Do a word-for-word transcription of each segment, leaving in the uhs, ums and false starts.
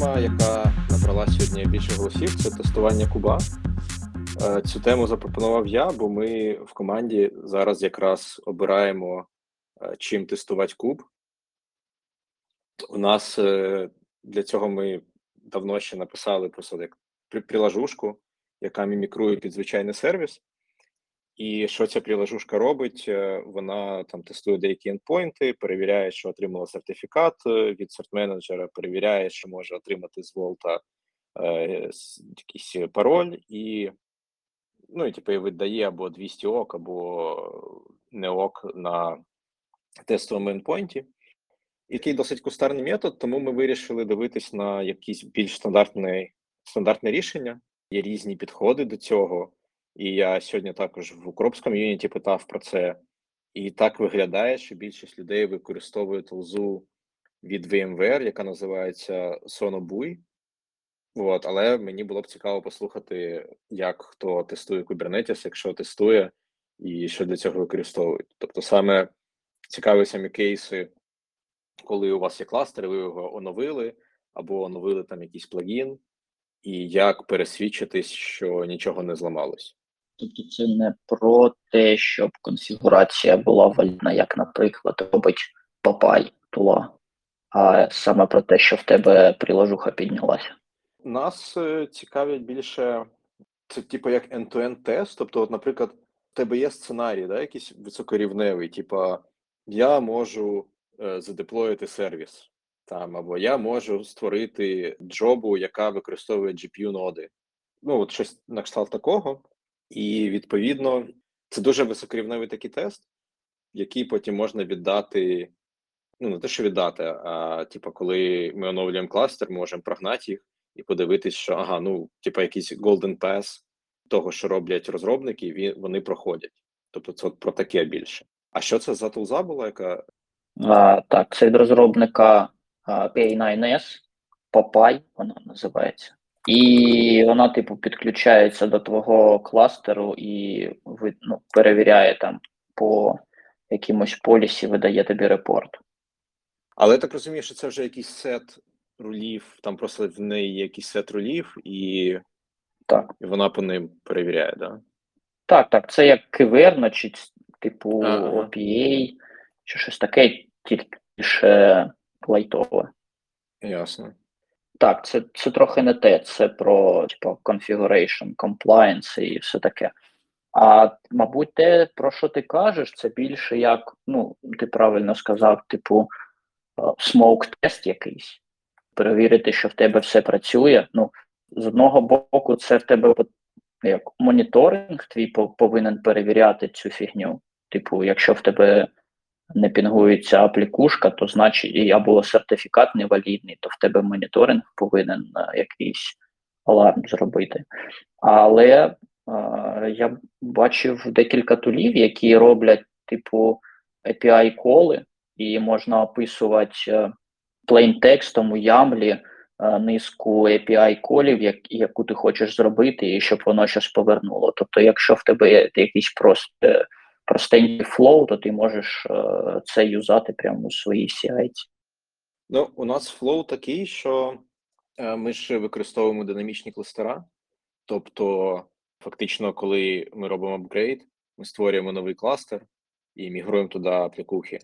тема, яка набрала сьогодні більше голосів, це тестування куба. Цю тему запропонував я, бо ми в команді зараз якраз обираємо, чим тестувати куб. У нас для цього ми давно ще написали просто як прилажушку, яка мімікрує під звичайний сервіс. І що ця прилажушка робить? Вона там тестує деякі ендпойнти, перевіряє, що отримала сертифікат від cert-менеджера, перевіряє, що може отримати з Волта е, якийсь пароль, і, ну, і типу, видає або двісті ок, або не ок на тестовому ендпойнті. І такий досить кустарний метод, тому ми вирішили дивитись на якісь більш стандартні, стандартне рішення. Є різні підходи до цього. І я сьогодні також в Укропському ком'юніті питав про це. І так виглядає, що більшість людей використовує толзу від ве ем ве ер, яка називається Sonobuoy. От, але мені було б цікаво послухати, як хто тестує Kubernetes, якщо тестує, і що для цього використовують. Тобто саме цікаві самі кейси, коли у вас є кластер, ви його оновили, або оновили там якийсь плагін, і як пересвідчитись, що нічого не зламалось. Тобто це не про те, щоб конфігурація була валідна, як, наприклад, робить Papai тула, а саме про те, що в тебе прилажуха піднялася. Нас цікавить більше, це типу як end-to-end тест, тобто, от, наприклад, в тебе є сценарій, да, якийсь високорівневий, типу, я можу е, задеплоїти сервіс, там, або я можу створити джобу, яка використовує джі пі ю-ноди. Ну, от щось на кшталт такого. І, відповідно, це дуже високорівневий такий тест, який потім можна віддати, ну, не те, що віддати, а, типу, коли ми оновлюємо кластер, можемо прогнати їх і подивитись, що, ага, ну, типу, якийсь golden pass того, що роблять розробники, вони проходять. Тобто це от про таке більше. А що це за тулза була, яка... А, так, це від розробника а дев'ять ес, Papai вона називається. І вона, типу, підключається до твого кластеру і ви, ну, перевіряє там по якимось полісі, видає тобі репорт. Але я так розумію, що це вже якийсь сет рулів, там просто в неї є якийсь сет рулів, і, так. і вона по ним перевіряє, да? Так, так, це як Kyverno, чи типу ага. о пі а, чи щось таке, тільки ще лайтове. Ясно. Так, це, це трохи не те, це про типу, configuration, compliance і все таке. А, мабуть, те, про що ти кажеш, це більше як, ну, ти правильно сказав, типу, смоук-тест якийсь. Перевірити, що в тебе все працює. Ну, з одного боку, це в тебе як моніторинг твій повинен перевіряти цю фігню. Типу, якщо в тебе не пінгується аплікушка, то значить, і або сертифікат невалідний, то в тебе моніторинг повинен якийсь аларм зробити. Але е, я бачив декілька тулів, які роблять, типу, ей пі ай-коли, і можна описувати е, плейн-текстом у ямлі е, низку ей пі ай-колів, як, яку ти хочеш зробити, і щоб воно щось повернуло. Тобто, якщо в тебе є якийсь просто... Е, простенький флоу, то ти можеш е, це юзати прямо у своїй сі ай. Ну, у нас флоу такий, що е, ми ж використовуємо динамічні кластера. Тобто, фактично, коли ми робимо апгрейд, ми створюємо новий кластер і мігруємо туди аплікухи.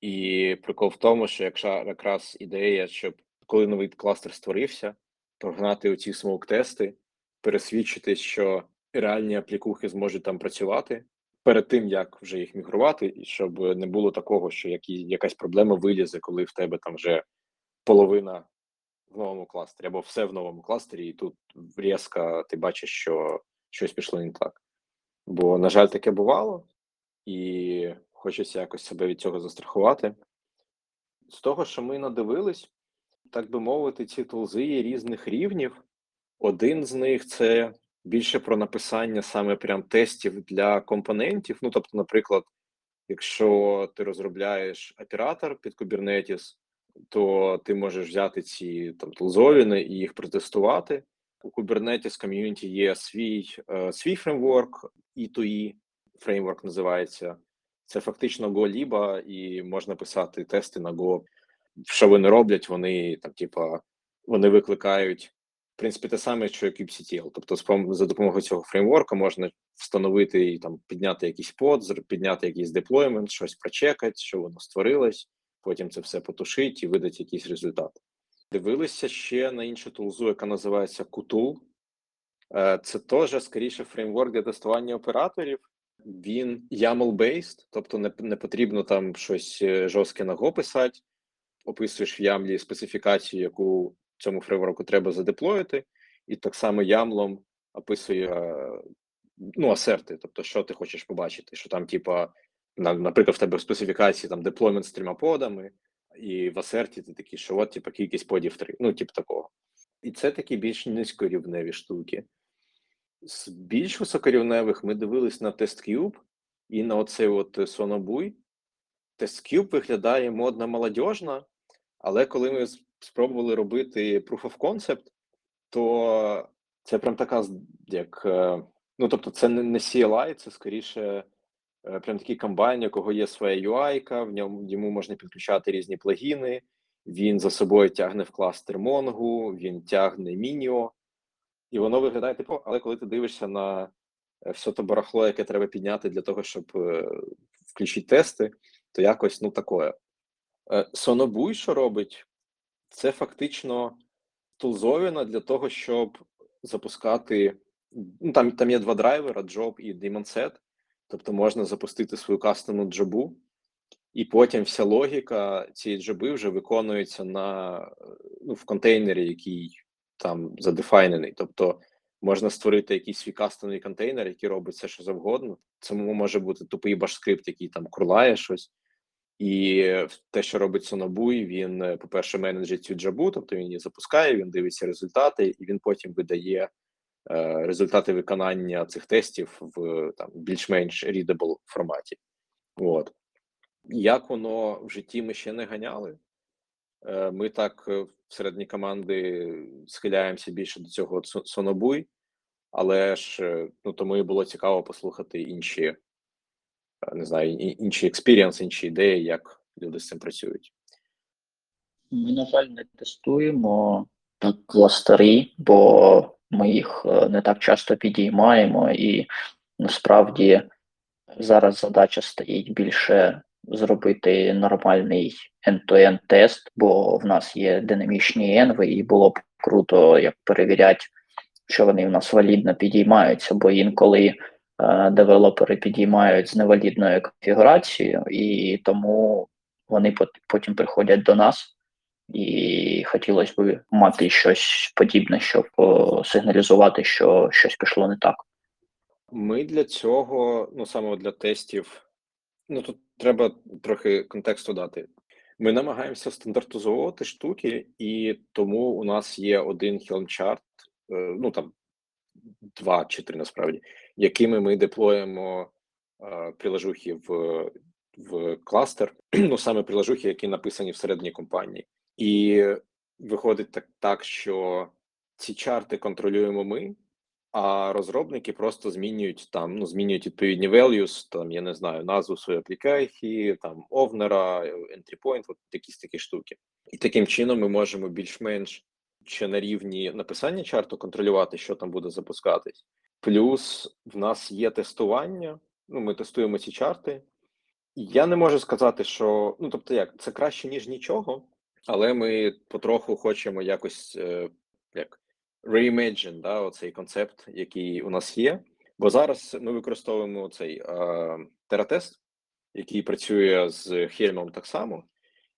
І прикол в тому, що якщо якраз ідея, щоб коли новий кластер створився, прогнати оці смоук-тести, пересвідчити, що реальні аплікухи зможуть там працювати, перед тим, як вже їх мігрувати, щоб не було такого, що які, якась проблема вилізе, коли в тебе там вже половина в новому кластері, або все в новому кластері, і тут різко ти бачиш, що щось пішло не так. Бо, на жаль, таке бувало, і хочеться якось себе від цього застрахувати. З того, що ми надивились, так би мовити, ці тулзи є різних рівнів. Один з них – це... більше про написання саме прям тестів для компонентів. Ну, тобто, наприклад, якщо ти розробляєш оператор під Kubernetes, то ти можеш взяти ці там тулзовини і їх протестувати. У Kubernetes community є свій, е, свій фреймворк, і ту і фреймворк називається. Це фактично Go-ліба, і можна писати тести на Go. Що вони роблять? Вони там, типа, вони викликають, в принципі, те саме, що і kubectl. Тобто за допомогою цього фреймворка можна встановити і там підняти якийсь под, підняти якийсь деплоймент, щось прочекати, що воно створилось, потім це все потушити і видати якийсь результат. Дивилися ще на іншу тулзу, яка називається kuttl. Це теж, скоріше, фреймворк для тестування операторів. Він ямл-based, тобто не, не потрібно там щось жорстке на Go писати. Описуєш в ямлі специфікацію, яку цьому фреймворку треба задеплоїти, і так само ямлом описує, ну, асерти, тобто що ти хочеш побачити, що там, типа, на, наприклад, в тебе в специфікації там деплоймент з трьома подами, і в асерті ти такий, що от, типа, кількість подів три, ну, типу такого. І це такі більш низькорівневі штуки. З більш високорівневих ми дивились на Testkube і на оцей от Sonobuoy. Testkube виглядає модно-молодіжно, але коли ми спробували робити proof of concept, то це прям така, як, ну, тобто це не сі ел ай, це скоріше прям такий комбайн, у кого є своя ю ай-ка, в ньому йому можна підключати різні плагіни, він за собою тягне в кластер Mongo, він тягне Minio, і воно виглядає типово, але коли ти дивишся на все те барахло, яке треба підняти для того, щоб включити тести, то якось, ну, таке. Sonobuoy, що робить, це фактично тулзовина для того, щоб запускати, ну, там, там є два драйвера, job і daemon-set, тобто можна запустити свою кастомну джобу, і потім вся логіка цієї джоби вже виконується на, ну, в контейнері, який там задефайнений. Тобто можна створити якийсь свій кастомний контейнер, який робить все, що завгодно. Це може бути тупий баш-скрипт, який там курлає щось. І те, що робить Sonobuoy, він, по-перше, менеджить цю джабу, тобто він її запускає, він дивиться результати, і він потім видає е, результати виконання цих тестів в там більш-менш readable форматі. От. Як воно в житті ми ще не ганяли. Ми так в середній команди схиляємося більше до цього Sonobuoy, але ж, ну, тому і було цікаво послухати інші, не знаю, інші експіріенс, інші ідеї, як люди з цим працюють. Ми, на жаль, не тестуємо так кластери, бо ми їх не так часто підіймаємо, і насправді зараз задача стоїть більше зробити нормальний end-to-end тест, бо в нас є динамічні енви, і було б круто, як перевіряти, що вони в нас валідно підіймаються, бо інколи е, девелопери підіймають з невалідною конфігурацією, і тому вони потім приходять до нас, і хотілося б мати щось подібне, щоб о, сигналізувати, що щось пішло не так. Ми для цього, ну, саме для тестів, ну, тут треба трохи контексту дати. Ми намагаємося стандартизувати штуки, і тому у нас є один хелм-чарт, ну, там, два чи три, насправді, якими ми деплоїмо е, прилажухи в, в кластер, ну, саме прилажухи, які написані всередині компанії. І виходить так, так, що ці чарти контролюємо ми, а розробники просто змінюють там, ну, змінюють відповідні values, там, я не знаю, назву своєї аплікації, там, овнера, entry point, от якісь такі штуки. І таким чином ми можемо більш-менш ще на рівні написання чарту контролювати, що там буде запускатись. Плюс в нас є тестування, ну, ми тестуємо ці чарти. Я не можу сказати, що, ну, тобто як, це краще, ніж нічого, але ми потроху хочемо якось, е, як, reimagine, да, оцей концепт, який у нас є. Бо зараз ми використовуємо цей тератест, який працює з Хельмом так само.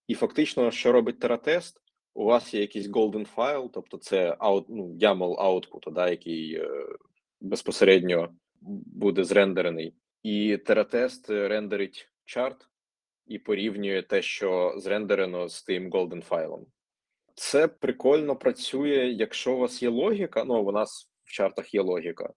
І фактично, що робить тератест, у вас є якийсь golden file, тобто це out, ну, ямл output, да, який е, безпосередньо буде зрендерений. І тератест рендерить чарт і порівнює те, що зрендерено з тим golden файлом. Це прикольно працює, якщо у вас є логіка, ну, у нас в чартах є логіка,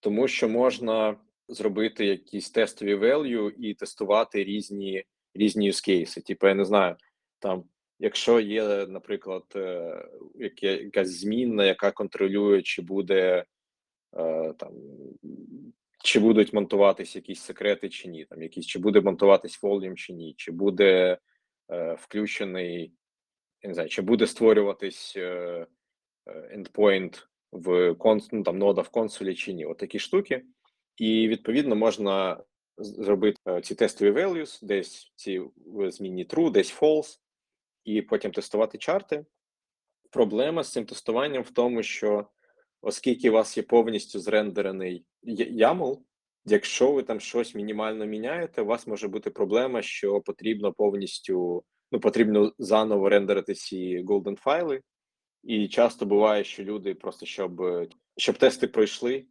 тому що можна зробити якісь тестові value і тестувати різні, різні use cases. Типу, я не знаю, там, якщо є, наприклад, якась змінна, яка контролює, чи буде, там, чи будуть монтуватись якісь секрети, чи ні, там, якісь, чи буде монтуватись volume, чи ні, чи буде включений я не знаю, чи буде створюватись endpoint в конс, ну, там, нода в консулі чи ні. От такі штуки. І, відповідно, можна зробити ці тестові values, десь ці змінні true, десь false, і потім тестувати чарти. Проблема з цим тестуванням в тому, що оскільки у вас є повністю зрендерений ямл, якщо ви там щось мінімально міняєте, у вас може бути проблема, що потрібно повністю, ну, потрібно заново рендерити ці golden файли. І часто буває, що люди просто, щоб, щоб тести пройшли,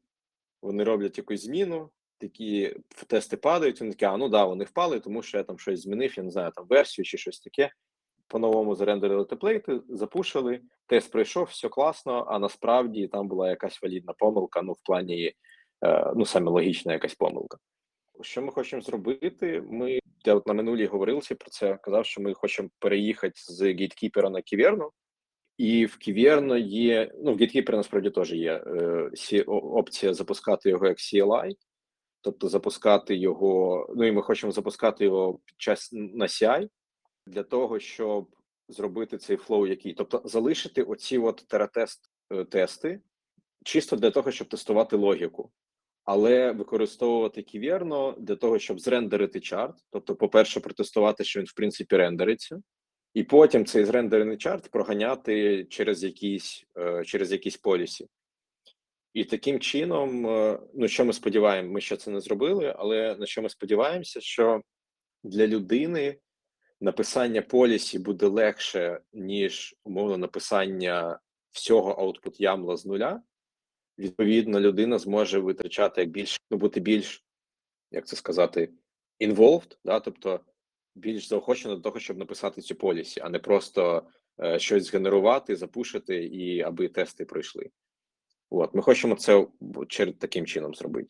вони роблять якусь зміну, такі тести падають, вони такі, а ну да, вони впали, тому що я там щось змінив, я не знаю, там версію чи щось таке. По-новому зарендерили темплейти, запушили, тест пройшов, все класно, а насправді там була якась валідна помилка, ну в плані, ну саме логічна якась помилка. Що ми хочемо зробити? Ми, я от на минулій говорився про це, казав, що ми хочемо переїхати з Gatekeeper на Kyverno, і в Kyverno є, ну в Gatekeeper насправді теж є е, опція запускати його як сі ел ай, тобто запускати його, ну і ми хочемо запускати його під час на сі ай, для того, щоб зробити цей флоу який. Тобто залишити оці от тератест-тести чисто для того, щоб тестувати логіку. Але використовувати Kyverno для того, щоб зрендерити чарт. Тобто, по-перше, протестувати, що він, в принципі, рендериться. І потім цей зрендерений чарт проганяти через якісь, через якісь полісі. І таким чином, ну, що ми сподіваємося, ми ще це не зробили, але на що ми сподіваємося, що для людини написання полісі буде легше, ніж, умовно, написання всього output ямла з нуля. Відповідно, людина зможе витрачати, як більше, ну, бути більш, як це сказати, involved, да? Тобто більш заохочено до того, щоб написати цю полісі, а не просто е, щось згенерувати, запушити, і аби тести пройшли. От, ми хочемо це через таким чином зробити.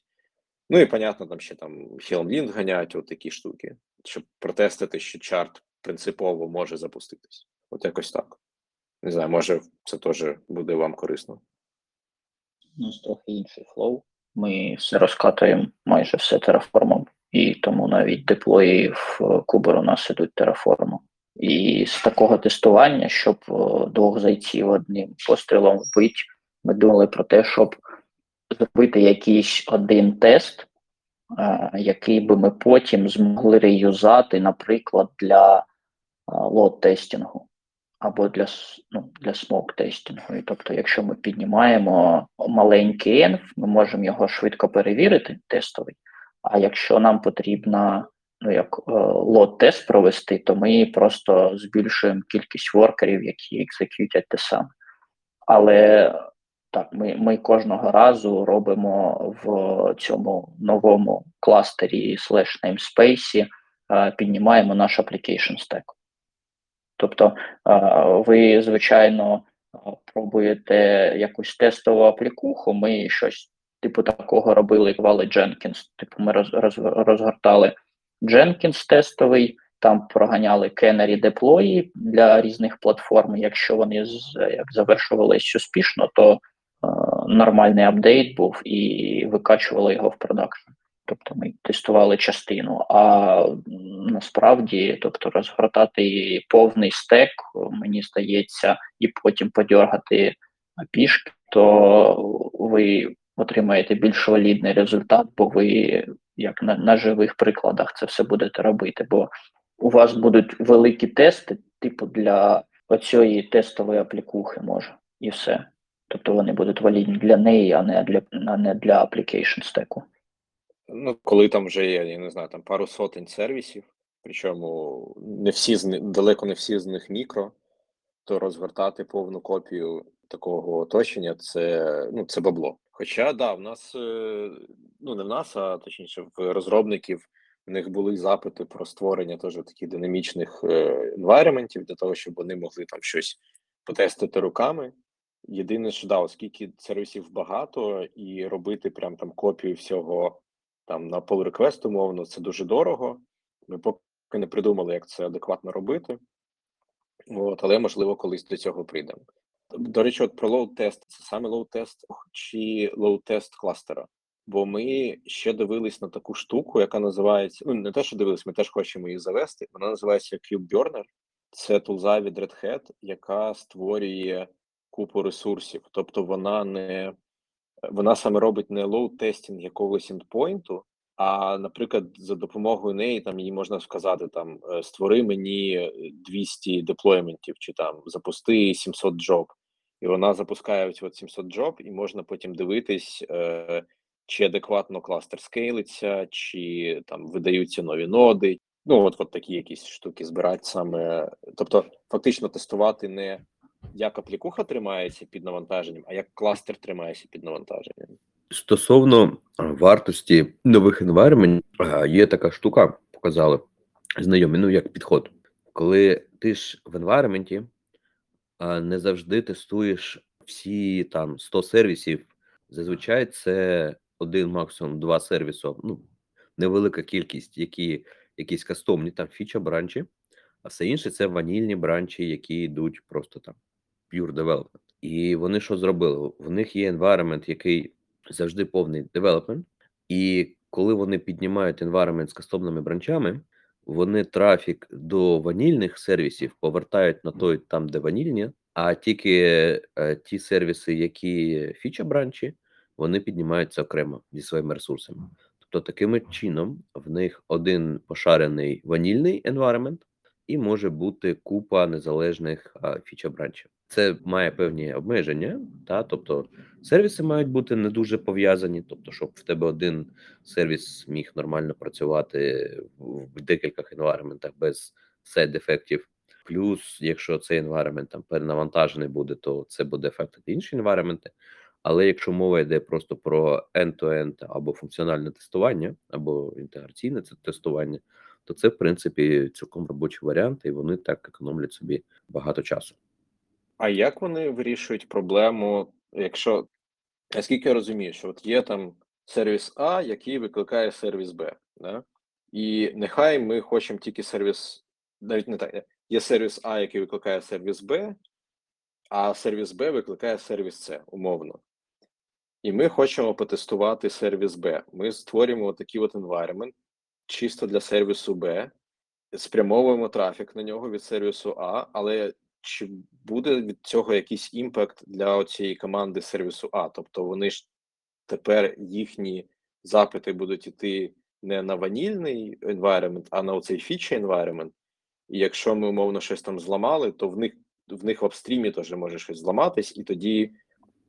Ну і, понятно, там ще там Helm лінк ганять, от такі штуки, щоб протестити, що чарт принципово може запуститись. От якось так. Не знаю, може це теж буде вам корисно. У нас трохи інший флоу. Ми все розкатуємо, майже все Terraform, і тому навіть деплої в Кубер у нас ідуть Terraform. І з такого тестування, щоб двох зайців одним пострілом вбити, ми думали про те, щоб зробити якийсь один тест, який би ми потім змогли реюзати, наприклад, для лод-тестінгу або для, ну, для смок-тестінгу. І, тобто, якщо ми піднімаємо маленький енв, ми можемо його швидко перевірити, тестовий, а якщо нам потрібно, ну, як лод-тест провести, то ми просто збільшуємо кількість воркерів, які екзекютять те саме. Але так, ми, ми кожного разу робимо в цьому новому кластері слеш неймспейсі, піднімаємо наш application stack. Тобто ви, звичайно, пробуєте якусь тестову аплікуху, ми щось типу такого робили, звали Jenkins. Типу ми роз, роз, розгортали Jenkins тестовий, там проганяли Canary Deploy для різних платформ, якщо вони як завершувалися успішно, то нормальний апдейт був і викачували його в продакшн. Тобто ми тестували частину, а насправді, тобто розгортати повний стек, мені здається, і потім подьоргати пішки, то ви отримаєте більш валідний результат, бо ви як на, на живих прикладах це все будете робити, бо у вас будуть великі тести, типу для оцієї тестової аплікухи, може, і все. Тобто вони будуть валідні для неї, а не для, а не для application стеку. Ну, коли там вже є, я не знаю, там пару сотень сервісів, причому не всі з, далеко не всі з них мікро, то розгортати повну копію такого оточення, це, ну, це бабло. Хоча, да, в нас, ну не в нас, а точніше в розробників, в них були запити про створення теж таких динамічних environmentів, для того, щоб вони могли там щось потестити руками. Єдине, що да, оскільки сервісів багато, і робити прям там копію всього там на pull request, умовно, це дуже дорого. Ми поки не придумали, як це адекватно робити. От, але, можливо, колись до цього прийдемо. До речі, от про load-тест. Це саме load-тест чи load-тест кластера? Бо ми ще дивились на таку штуку, яка називається, ну не те, що дивились, ми теж хочемо її завести, вона називається Kube-burner. Це тулза від Red Hat, яка створює купу ресурсів. Тобто вона не вона саме робить не лоу-тестінг якогось ендпойнту, а, наприклад, за допомогою неї там їй можна сказати, там, створи мені двісті деплойментів, чи там запусти сімсот джоб. І вона запускає ось от сімсот джоб, і можна потім дивитись, чи адекватно кластер скейлиться, чи там видаються нові ноди. Ну, от, от такі якісь штуки збирати саме. Тобто, фактично тестувати не як аплікуха тримається під навантаженням, а як кластер тримається під навантаженням. Стосовно вартості нових environment, є така штука, показали знайомі, ну як підход. Коли ти ж в environment не завжди тестуєш всі там сто сервісів, зазвичай це один, максимум два сервіси, ну, невелика кількість, які якісь кастомні там фіча бранчі, а все інше це ванільні бранчі, які йдуть просто там pure development. І вони що зробили? В них є environment, який завжди повний development, і коли вони піднімають environment з кастомними бранчами, вони трафік до ванільних сервісів повертають на той там, де ванільні, а тільки ті сервіси, які фіча бранчі, вони піднімаються окремо зі своїми ресурсами. То таким чином в них один пошарений ванільний енвайронмент і може бути купа незалежних фіча-бранчів. Це має певні обмеження, та? Тобто сервіси мають бути не дуже пов'язані, тобто щоб в тебе один сервіс міг нормально працювати в декількох енвайронментах без сайд-ефектів. Плюс, якщо цей енвайронмент там перенавантажений буде, то це буде ефектити інші енвайронменти. Але якщо мова йде просто про end-to-end або функціональне тестування, або інтеграційне тестування, то це, в принципі, цілком робочі варіанти, і вони так економлять собі багато часу. А як вони вирішують проблему, якщо, наскільки я розумію, що от є там сервіс А, який викликає сервіс Б, да? І нехай ми хочемо тільки сервіс, навіть не так, є сервіс А, який викликає сервіс Б, а сервіс Б викликає сервіс С, умовно. І ми хочемо потестувати сервіс Б. Ми створюємо такий от environment чисто для сервісу Б, спрямовуємо трафік на нього від сервісу А, але чи буде від цього якийсь імпакт для цієї команди сервісу А? Тобто вони ж тепер, їхні запити будуть йти не на ванільний environment, а на оцей фіча environment. І якщо ми, умовно, щось там зламали, то в них в них в апстрімі теж може щось зламатись, і тоді,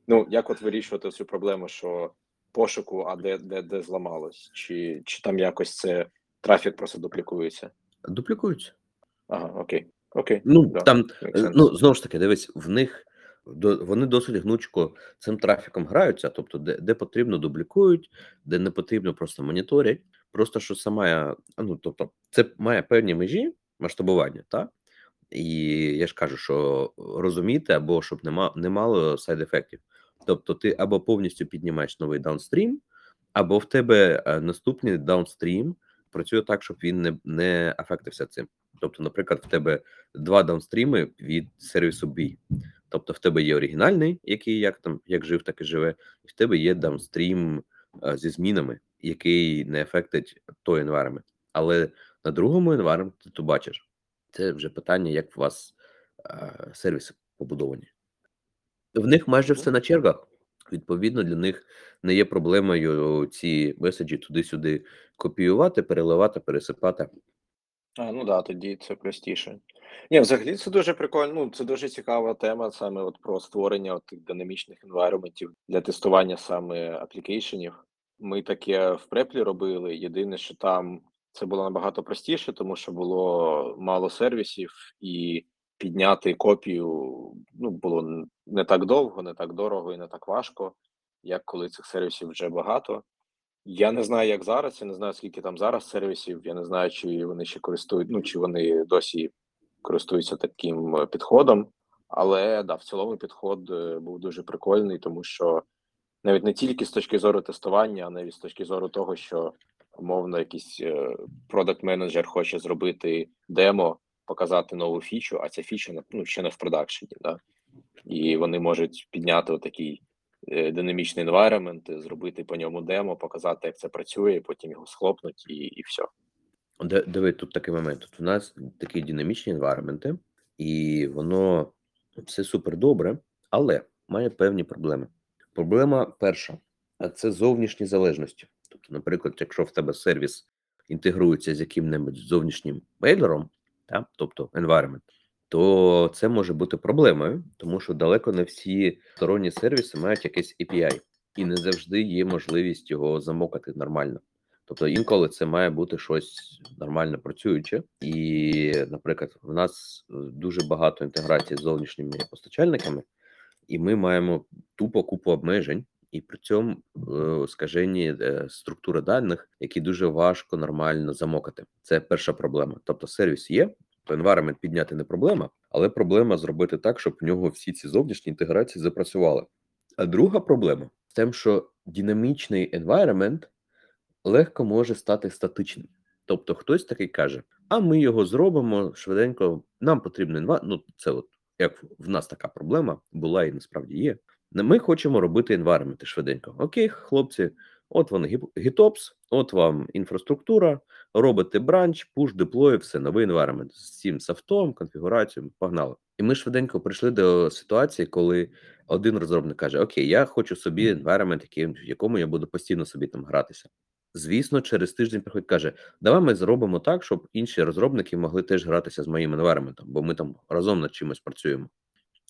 ну, як от вирішувати цю проблему, що пошуку, а де, де, де зламалось? Чи, чи там якось це трафік просто дуплікується? Дуплікується. Ага, окей. окей. Ну, да, там, ну, знову ж таки, дивись, в них, до, вони досить гнучко цим трафіком граються, тобто, де, де потрібно дуплікують, де не потрібно просто моніторять, просто, що сама, ну, тобто, це має певні межі масштабування, так? І я ж кажу, що розуміти, або щоб нема, не мало сайд-ефектів. Тобто ти або повністю піднімаєш новий даунстрім, або в тебе наступний даунстрім працює так, щоб він не, не афектився цим. Тобто, наприклад, в тебе два даунстріми від сервісу B. Тобто в тебе є оригінальний, який як, там, як жив, так і живе, і в тебе є даунстрім зі змінами, який не афектить той environment. Але на другому environment ти то бачиш. Це вже питання, як у вас е, сервіси побудовані. В них майже все на чергах. Відповідно, для них не є проблемою ці меседжі туди-сюди копіювати, переливати, пересипати. А, ну да, тоді це простіше. Ні, взагалі це дуже прикольно, ну, це дуже цікава тема саме от про створення от тих динамічних енвайроментів для тестування саме аплікейшенів. Ми таке в преплі робили, єдине, що там це було набагато простіше, тому що було мало сервісів, і підняти копію, ну, було не так довго, не так дорого і не так важко, як коли цих сервісів вже багато. Я не знаю, як зараз, я не знаю, скільки там зараз сервісів, я не знаю, чи вони ще користують, ну, чи вони досі користуються таким підходом, але, да, в цілому підход був дуже прикольний, тому що навіть не тільки з точки зору тестування, а навіть з точки зору того, що умовно, якийсь продакт-менеджер хоче зробити демо, показати нову фічу, а ця фіча, ну, ще не в продакшені, да? І вони можуть підняти отакий динамічний енвайромент, зробити по ньому демо, показати, як це працює, потім його схлопнуть і, і все. Диви, тут такий момент. Тут у нас такі динамічні енвайроменти, і воно все супер добре, але має певні проблеми. Проблема перша – це зовнішні залежності. Тобто, наприклад, якщо в тебе сервіс інтегрується з яким-небудь зовнішнім вендором, та, тобто environment, то це може бути проблемою, тому що далеко не всі сторонні сервіси мають якийсь ей пі ай, і не завжди є можливість його замокати нормально. Тобто інколи це має бути щось нормально працююче. І, наприклад, в нас дуже багато інтеграцій з зовнішніми постачальниками, і ми маємо тупо купу обмежень, і при цьому скажені структури даних, які дуже важко нормально замокати. Це перша проблема. Тобто сервіс є, то environment підняти не проблема, але проблема зробити так, щоб в нього всі ці зовнішні інтеграції запрацювали. А друга проблема в тим, що динамічний environment легко може стати статичним. Тобто хтось такий каже, а ми його зробимо швиденько, нам потрібен environment, ну це от як в нас така проблема була і насправді є. Ми хочемо робити енвайронменти швиденько. Окей, хлопці, от вам GitOps, от вам інфраструктура, робите бранч, пуш, деплої, все, новий енвайронмент з цим софтом, конфігурацією, погнали. І ми швиденько прийшли до ситуації, коли один розробник каже, окей, я хочу собі енвайронмент, в якому я буду постійно собі там гратися. Звісно, через тиждень приходить, каже, давай ми зробимо так, щоб інші розробники могли теж гратися з моїм енвайронментом, бо ми там разом над чимось працюємо.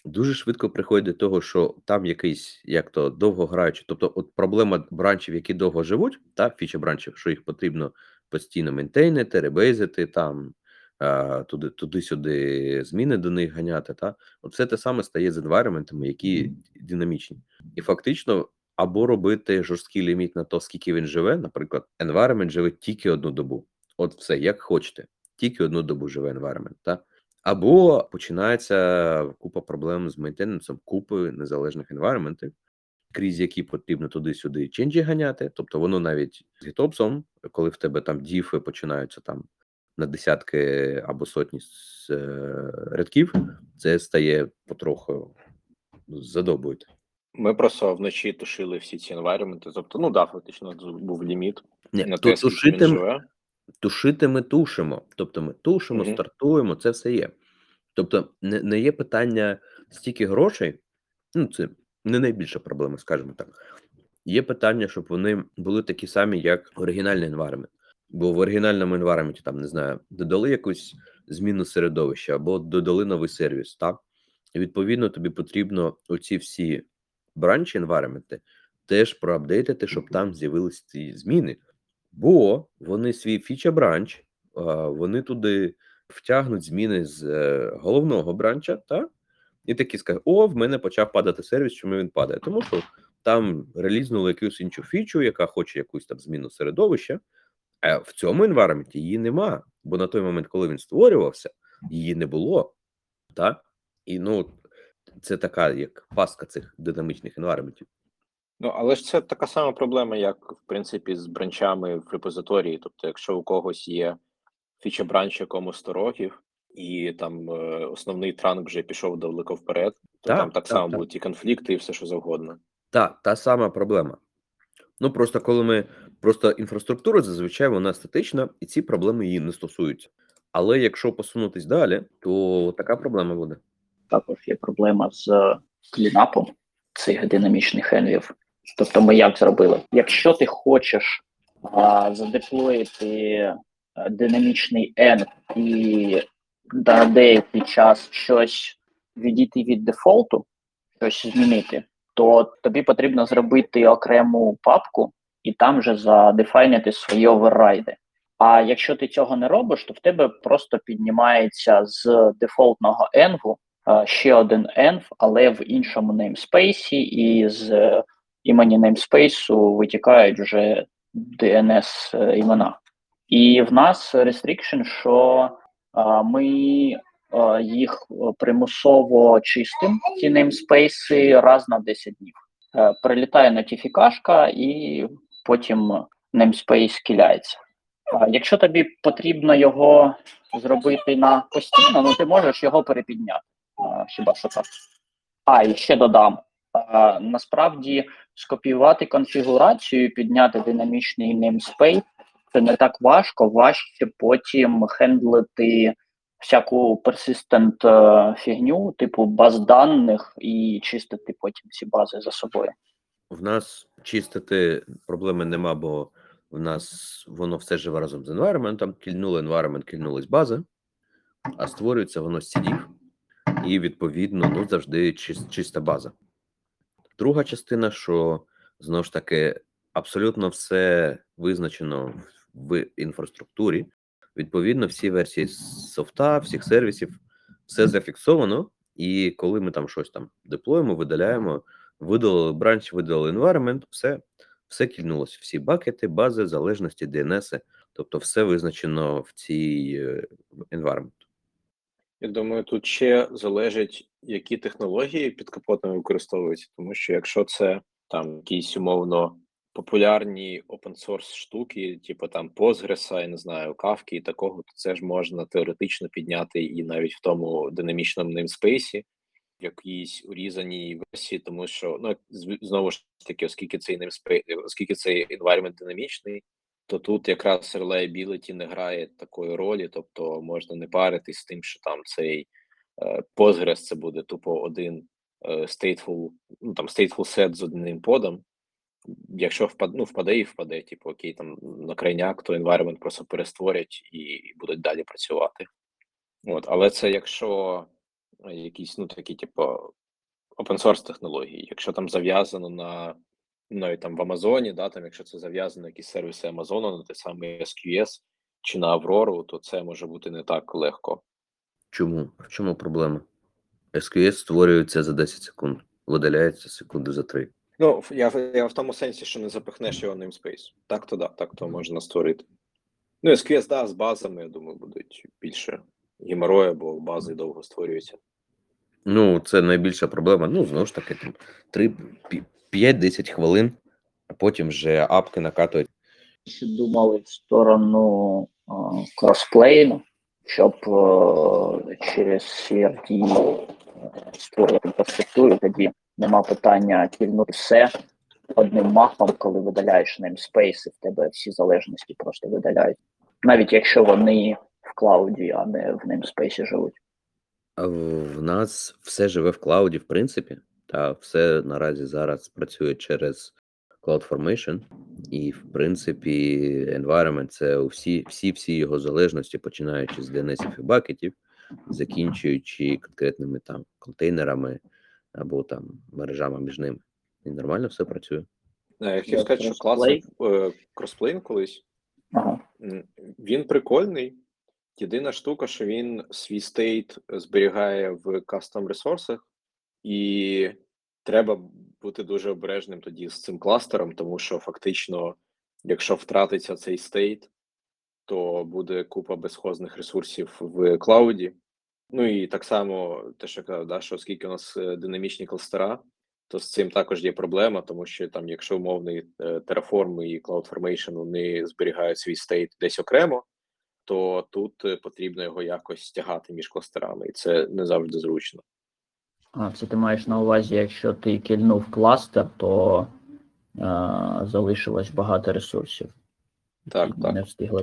Дуже швидко приходить до того, що там якийсь, як то, довго граючий, тобто от проблема бранчів, які довго живуть, та фічі бранчів, що їх потрібно постійно мейнтейнити, ребейзити, там, туди, туди-сюди зміни до них ганяти, та от все те саме стає з енвайронментами, які динамічні. І фактично, або робити жорсткий ліміт на то, скільки він живе, наприклад, енвайронмент живе тільки одну добу. От все, як хочете, тільки одну добу живе енвайронмент, та. Або починається купа проблем з мейнтенансом, купи незалежних енвайронментів, крізь які потрібно туди-сюди ченджі ганяти. Тобто воно навіть з GitOps'ом, коли в тебе там діфи починаються там на десятки або сотні рядків, це стає потроху задобою. Ми просто вночі тушили всі ці енвайронменти. Тобто, ну да, фактично був ліміт. Не, на те, скільки він живе. Тушити ми тушимо, тобто ми тушимо, mm-hmm. стартуємо, це все є. Тобто не, не є питання стільки грошей, ну це не найбільша проблема, скажімо так. Є питання, щоб вони були такі самі, як оригінальний environment. Бо в оригінальному environment, там, не знаю, додали якусь зміну середовища або додали новий сервіс, так? І відповідно тобі потрібно оці всі бранчі environment теж проапдейтити, щоб там з'явилися ці зміни. Бо вони свій фіча-бранч, вони туди втягнуть зміни з головного бранча, та? І такі скажуть, о, в мене почав падати сервіс, чому він падає? Тому що там релізнули якусь іншу фічу, яка хоче якусь там зміну середовища, а в цьому environment її нема, бо на той момент, коли він створювався, її не було. Та? І ну, це така як пастка цих динамічних environmentів. Ну, але ж це така сама проблема, як, в принципі, з бранчами в репозиторії. Тобто, якщо у когось є фіча-бранч якомусь сто років, і там е, основний транк вже пішов далеко вперед, то так, там так, так само так. будуть і конфлікти, і все, що завгодно. Так, та сама проблема. Ну, просто коли ми... Просто інфраструктура, зазвичай, вона статична, і ці проблеми її не стосуються. Але якщо посунутись далі, то така проблема буде. Також є проблема з клінапом цих динамічних енвів. Тобто ми як зробили? Якщо ти хочеш а, задеплоїти динамічний енв і на деякий час щось відійти від дефолту, щось змінити, то тобі потрібно зробити окрему папку і там же задефайнити свої оверрайди. А якщо ти цього не робиш, то в тебе просто піднімається з дефолтного енву ще один енв, але в іншому неймспейсі, і з імені неймспейсу витікають вже ді ен ес-імена. І в нас restriction, що а, ми а, їх примусово чистимо, ці неймспейси, раз на десять днів. А, прилітає нотифікашка, і потім неймспейс киляється. А, якщо тобі потрібно його зробити на постійно, ну ти можеш його перепідняти. А, хіба що так. А, і ще додам. А, насправді, скопіювати конфігурацію і підняти динамічний неймспейс – це не так важко. Важче потім хендлити всяку персистент фігню, типу баз даних, і чистити потім ці бази за собою. В нас чистити проблеми нема, бо в нас воно все живе разом з environment, кільнули environment, кільнулись бази, а створюється воно з сідів, і відповідно, ну, завжди чис- чиста база. Друга частина, що, знову ж таки, абсолютно все визначено в інфраструктурі, відповідно, всі версії софта, всіх сервісів, все зафіксовано, і коли ми там щось там деплоїмо, видаляємо, видалили бранч, видалили environment, все, все кільнулося, всі бакети, бази, залежності, ді ен ес, тобто все визначено в цій environment. Я думаю, тут ще залежить, які технології під капотом використовуються, тому що якщо це там якісь умовно популярні open-source штуки, типу там Postgres, я не знаю, Kafka і такого, то це ж можна теоретично підняти і навіть в тому динамічному неймспейсі, якійсь урізаній версії, тому що, ну, знову ж таки, оскільки цей неймспейс, оскільки цей environment динамічний, то тут якраз reliability не грає такої ролі, тобто можна не паритись з тим, що там цей Postgres це буде тупо один stateful, ну там stateful set з одним подом. Якщо впад, ну, впаде і впаде, типу, окей, там на крайняк, то environment просто перестворять і будуть далі працювати. От, але це якщо якісь, ну, такі, типу, open-source технології, якщо там зав'язано на, ну, і там в Амазоні, да, там, якщо це зав'язано на якісь сервіси Амазону, на те саме ес кю ес чи на Аврору, то це може бути не так легко. Чому? В чому проблема? ес кю ес створюється за десять секунд, видаляється секунди за три. Ну, я, я в тому сенсі, що не запихнеш його namespace. Так то да, так то можна створити. Ну, ес кю ес, да, з базами, я думаю, будуть більше геморрою, бо бази довго створюються. Ну, це найбільша проблема. Ну, знову ж таки, там три, п'ять-десять хвилин, а потім вже апки накатують. Ще думали в сторону Crossplane, щоб о, через ар ді ес створити інфраструктуру, тоді нема питання кільнути все одним махом, коли видаляєш namespace, в тебе всі залежності просто видаляють. Навіть якщо вони в клауді, а не в namespace живуть. В нас все живе в клауді, в принципі. Та все наразі зараз працює через CloudFormation. І, в принципі, environment – це всі-всі його залежності, починаючи з ді ен ес-ів і бакетів, закінчуючи конкретними там контейнерами, або там мережами між ними. І нормально все працює. Я хотів сказати, що класний Crossplane колись, ага, він прикольний. Єдина штука, що він свій стейт зберігає в custom ресурсах, і треба бути дуже обережним тоді з цим кластером, тому що фактично, якщо втратиться цей стейт, то буде купа безхозних ресурсів в клауді. Ну і так само, те, що казав, да, що оскільки у нас динамічні кластера, то з цим також є проблема, тому що там, якщо умовний Terraform і CloudFormation, вони зберігають свій стейт десь окремо, то тут потрібно його якось стягати між кластерами, і це не завжди зручно. А це ти маєш на увазі, якщо ти кільнув кластер, то е- залишилось багато ресурсів. Так, так.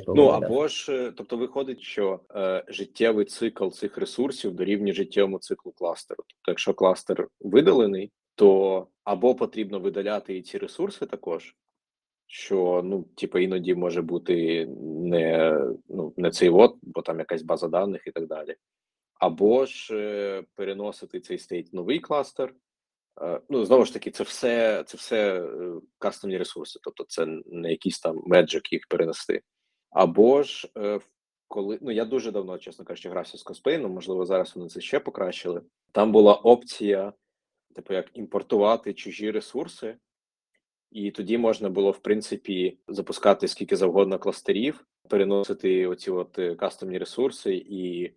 Ну, або ж, тобто виходить, що е, життєвий цикл цих ресурсів дорівнює життєвому циклу кластеру. Тобто, якщо кластер видалений, то або потрібно видаляти і ці ресурси також, що, ну, типу, іноді може бути не, ну, не цей вот, бо там якась база даних і так далі. Або ж е, переносити цей стейт в новий кластер. Ну, знову ж таки, це все, це все кастомні ресурси, тобто це не якийсь там меджик їх перенести. Або ж, коли, ну, я дуже давно, чесно кажучи, грався з Crossplane, можливо, зараз вони це ще покращили. Там була опція, типу, як імпортувати чужі ресурси, і тоді можна було, в принципі, запускати скільки завгодно кластерів, переносити оці от кастомні ресурси і...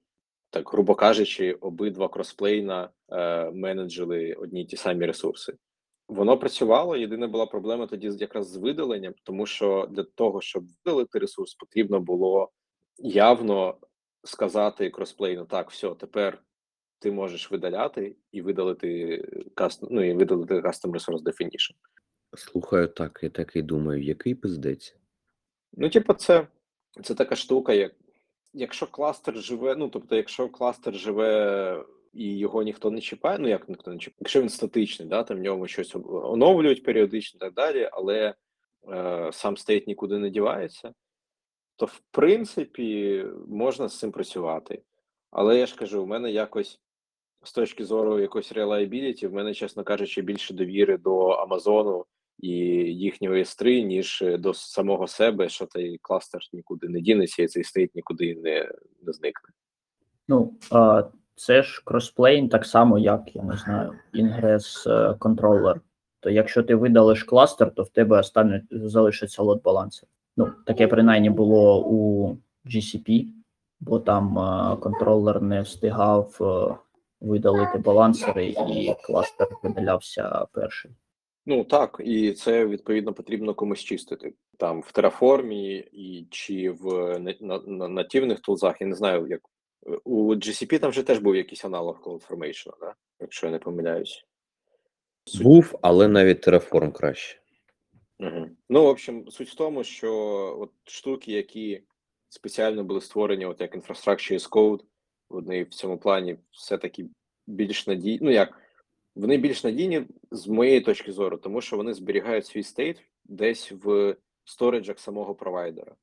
Так, грубо кажучи, обидва кросплейна е, менеджили одні й ті самі ресурси. Воно працювало, єдина була проблема тоді якраз з видаленням, тому що для того, щоб видалити ресурс, потрібно було явно сказати кросплейну, так, все, тепер ти можеш видаляти і видалити кастом, ну, і видалити custom resource definition. Слухаю, так, я так і думаю, який пиздець? Ну, типу, це, це така штука, як якщо кластер живе, ну тобто, якщо кластер живе і його ніхто не чіпає, ну як ніхто не чіпає, якщо він статичний, да, там в ньому щось оновлюють періодично і так далі, але е, сам стейт нікуди не дівається, то в принципі можна з цим працювати. Але я ж кажу, у мене якось з точки зору якоїсь reliability, в мене, чесно кажучи, більше довіри до Амазону і їхньої ес три, ніж до самого себе, що цей кластер нікуди не дінеться і цей стейт нікуди не, не зникне. Ну, а це ж Crossplane так само, як, я не знаю, Ingress-контролер. То якщо ти видалиш кластер, то в тебе остане, залишиться лот-балансер. Ну, таке принаймні було у джі сі пі, бо там а, контролер не встигав а, видалити балансери, і кластер видалявся перший. Ну так, і це відповідно потрібно комусь чистити. Там в Terraform і чи в на, на, на нативних тулзах, я не знаю, як у джі сі пі там вже теж був якийсь аналог CloudFormation, да? Якщо я не помиляюсь. Суть... Був, але навіть Terraform краще. Угу. Ну, в общем, суть в тому, що от штуки, які спеціально були створені от як Infrastructure as Code, вони в цьому плані все-таки більш надійні, ну як, вони більш надійні з моєї точки зору, тому що вони зберігають свій стейт десь в сториджах самого провайдера.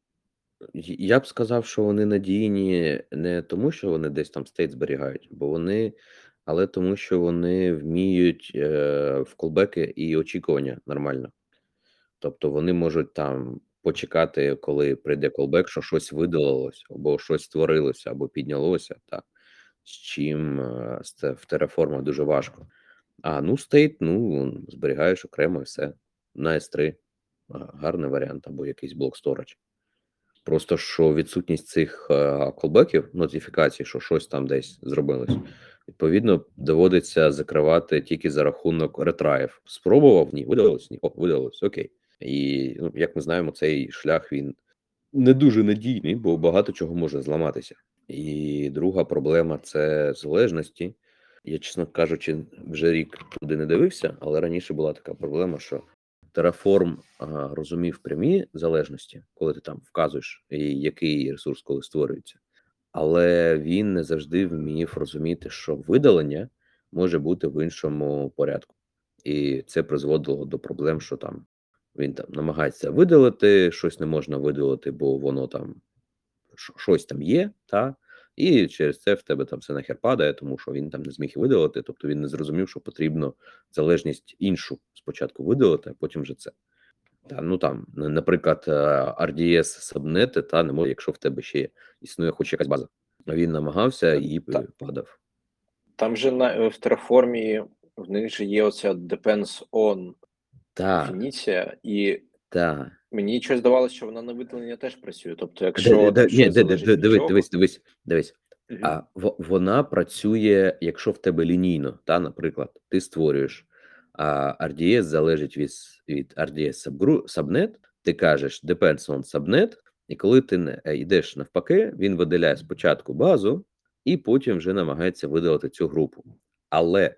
Я б сказав, що вони надійні не тому, що вони десь там стейт зберігають, бо вони, але тому, що вони вміють е, в колбеки і очікування нормально. Тобто вони можуть там почекати, коли прийде колбек, що щось видалилось, або щось створилося, або піднялося, так, з чим в Terraform дуже важко. А, ну, стейт, ну, зберігаєш окремо і все. На ес три гарний варіант, або якийсь блок сторідж. Просто, що відсутність цих колбеків, нотифікацій, що щось там десь зробилось, відповідно, доводиться закривати тільки за рахунок ретраїв. Спробував? Ні, видалось? Ні, о, видалось, окей. І, ну, як ми знаємо, цей шлях, він не дуже надійний, бо багато чого може зламатися. І друга проблема – це залежності. Я, чесно кажучи, вже рік туди не дивився, але раніше була така проблема, що Terraform а, розумів прямі залежності, коли ти там вказуєш, і який ресурс коли створюється. Але він не завжди вмів розуміти, що видалення може бути в іншому порядку. І це призводило до проблем, що там він там намагається видалити, щось не можна видалити, бо воно там, щось там є, та, і через це в тебе там все нахер падає, тому що він там не зміг видалити, тобто він не зрозумів, що потрібно залежність іншу спочатку видалити, а потім вже це. Та, ну там, наприклад, ар ді ес сабнети, та не може, якщо в тебе ще існує хоч якась база. Він намагався і так падав. Там же на, в Terraform в них же є оця depends on так. Дефініція, і так. Мені щось здавалося, що вона на видалення теж працює. Тобто, якщо... Дивись, дивись, дивись. А вона працює, якщо в тебе лінійно, та, наприклад, ти створюєш а ар ді ес залежить від, від ар ді ес subnet, ти кажеш depends on subnet, і коли ти йдеш навпаки, він видаляє спочатку базу, і потім вже намагається видалити цю групу. Але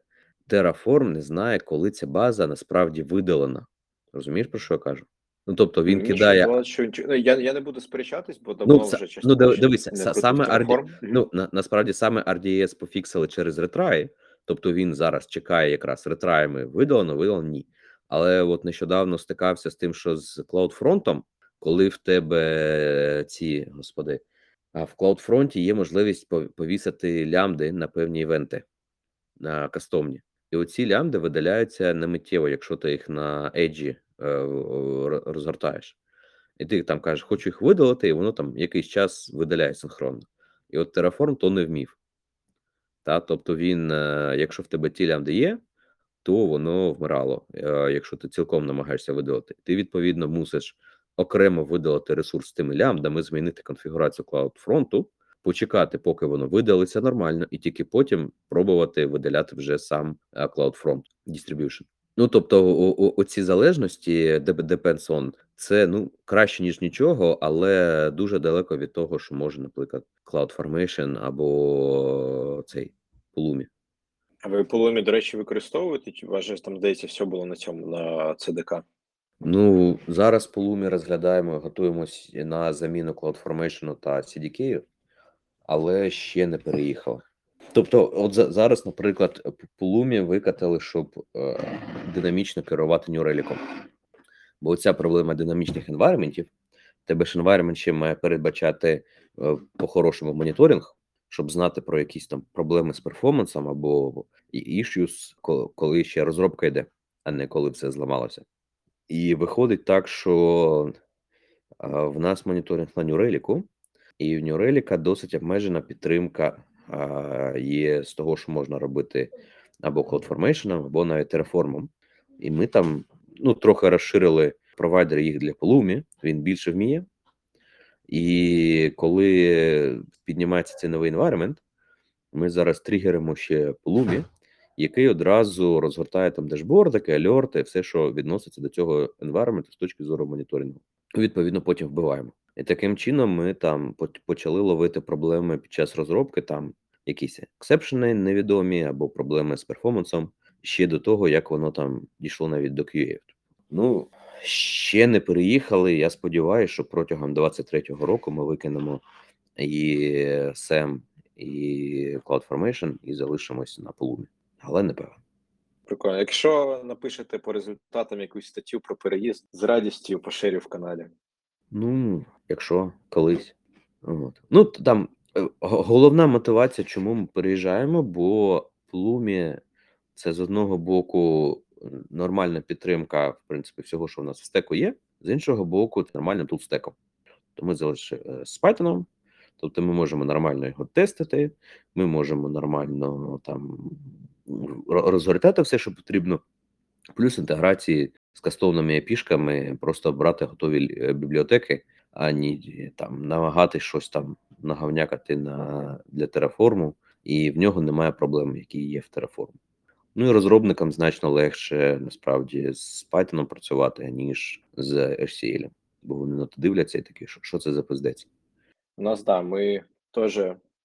Terraform не знає, коли ця база насправді видалена. Розумієш, про що я кажу? Ну, тобто він Мені кидає... Було, що... я, я не буду сперечатись, бо давно ну, вже... Ну, дивися, саме ар ді... ну, на, насправді саме ар ді ес пофіксили через ретраї, тобто він зараз чекає якраз ретраями видалено, видалено, ні. Але от нещодавно стикався з тим, що з CloudFront, коли в тебе ці, господи, а в CloudFront є можливість повісити лямди на певні івенти, на кастомні. І оці лямди видаляються немиттєво, якщо ти їх на Edge розгортаєш. І ти там кажеш, хочу їх видалити, і воно там якийсь час видаляє синхронно. І от Terraform то не вмів. Та, тобто він, якщо в тебе ті лямди є, то воно вмирало. Якщо ти цілком намагаєшся видалити, ти відповідно мусиш окремо видалити ресурс з тими лямдами, змінити конфігурацію CloudFront, почекати, поки воно видалиться нормально, і тільки потім пробувати видаляти вже сам CloudFront Distribution. Ну, тобто, о- о- оці залежності depends on, це, ну, краще, ніж нічого, але дуже далеко від того, що може, наприклад, CloudFormation або цей Pulumi. А ви Pulumi, до речі, використовуєте? Чи у вас же там, здається, все було на цьому, на це де ка? Ну, зараз Pulumi розглядаємо, готуємось на заміну CloudFormation та сі ді кей, але ще не переїхали. Тобто, от зараз, наприклад, Pulumi викатали, щоб е, динамічно керувати New Relic'ом. Бо ця проблема динамічних енвайрментів, тебе ж енвайрмент ще має передбачати е, по-хорошому моніторинг, щоб знати про якісь там проблеми з перформансом або issues, коли ще розробка йде, а не коли все зламалося. І виходить так, що е, в нас моніторинг на New Relic'у, і в New Relic'а досить обмежена підтримка є з того, що можна робити або CloudFormation, або навіть Terraform. І ми там, ну, трохи розширили провайдер їх для Pulumi, він більше вміє. І коли піднімається цей новий environment, ми зараз тригеримо ще Pulumi, який одразу розгортає там дешбордики, альорти, все, що відноситься до цього environment з точки зору моніторингу. Відповідно, потім вбиваємо. І таким чином ми там почали ловити проблеми під час розробки, там якісь ексепшени невідомі або проблеми з перформансом ще до того, як воно там дійшло навіть до кью ей. Ну, ще не переїхали, я сподіваюся, що протягом двадцять третього року ми викинемо і сем, і CloudFormation і залишимося на Pulumi, але не певно. Прикольно. Якщо напишете по результатам якусь статтю про переїзд, з радістю поширю в каналі. Ну, якщо колись. От. Ну, там головна мотивація, чому ми переїжджаємо, бо Pulumi – це з одного боку нормальна підтримка, в принципі, всього, що в нас в стеку є, з іншого боку, нормальним тулстеком. То ми залишили з Python, тобто ми можемо нормально його тестити, ми можемо нормально там розгортати все, що потрібно, плюс інтеграції з кастомними ай пі-шками, просто брати готові бібліотеки, а не там намагатись щось там нагавнякати на, для Terraform, і в нього немає проблем, які є в Terraform. Ну і розробникам значно легше, насправді, з Python працювати, ніж з ейч сі ел, бо вони на то дивляться і такі, що, що це за пиздець. У нас, так, да, ми теж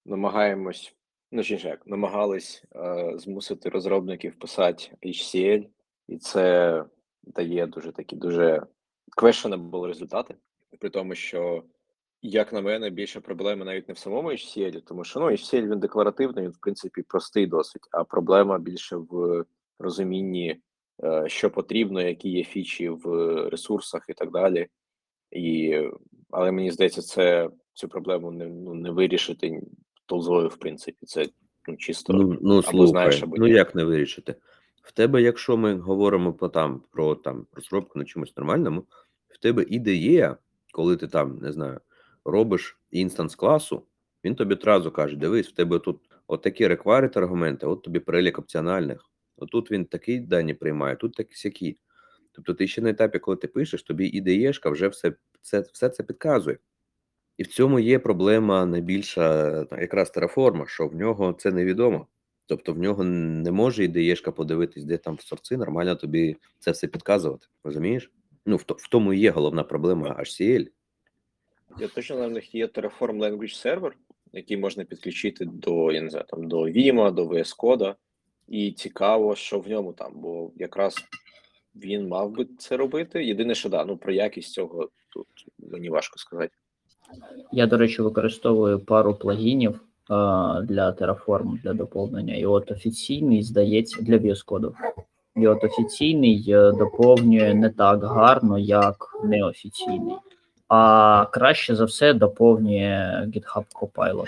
намагаємось, ну, чи як, намагались е- змусити розробників писати ейч сі ел, і це дає дуже такі дуже questionable результати, при тому, що, як на мене, більше проблеми навіть не в самому ейч сі ел, тому що, ну, ейч сі ел, він декларативний, він, в принципі, простий досить, а проблема більше в розумінні, що потрібно, які є фічі в ресурсах і так далі. І, але, мені здається, це, цю проблему не, ну, не вирішити толзою, в принципі, це, ну, чисто, ну, ну, або слухай, знаєш, або ну, ні. Як не вирішити? В тебе, якщо ми говоримо про там про там розробку на чомусь нормальному, в тебе ідея, коли ти там, не знаю, робиш інстанс класу, він тобі одразу каже: дивись, в тебе тут отакі required аргументи, от тобі перелік опціональних, отут він такі дані приймає, тут такі сякі. Тобто ти ще на етапі, коли ти пишеш, тобі ідеєшка вже все це, все це підказує. І в цьому є проблема найбільша якраз Terraform, що в нього це невідомо. Тобто в нього не може ідеєшка подивитись, де там в сорці, нормально тобі це все підказувати, розумієш? Ну, в, то, в тому і є головна проблема ейч сі ел. Я точно знаю, в них є Terraform Language Server, який можна підключити до, я не знаю, там, до Vim, до ви ес Code, і цікаво, що в ньому там, бо якраз він мав би це робити. Єдине, що да, ну, про якість цього тут мені важко сказати. Я, до речі, використовую пару плагінів для Terraform, для доповнення. І от офіційний, здається, для ви ес Code. І от офіційний доповнює не так гарно, як неофіційний. А краще за все доповнює GitHub Copilot.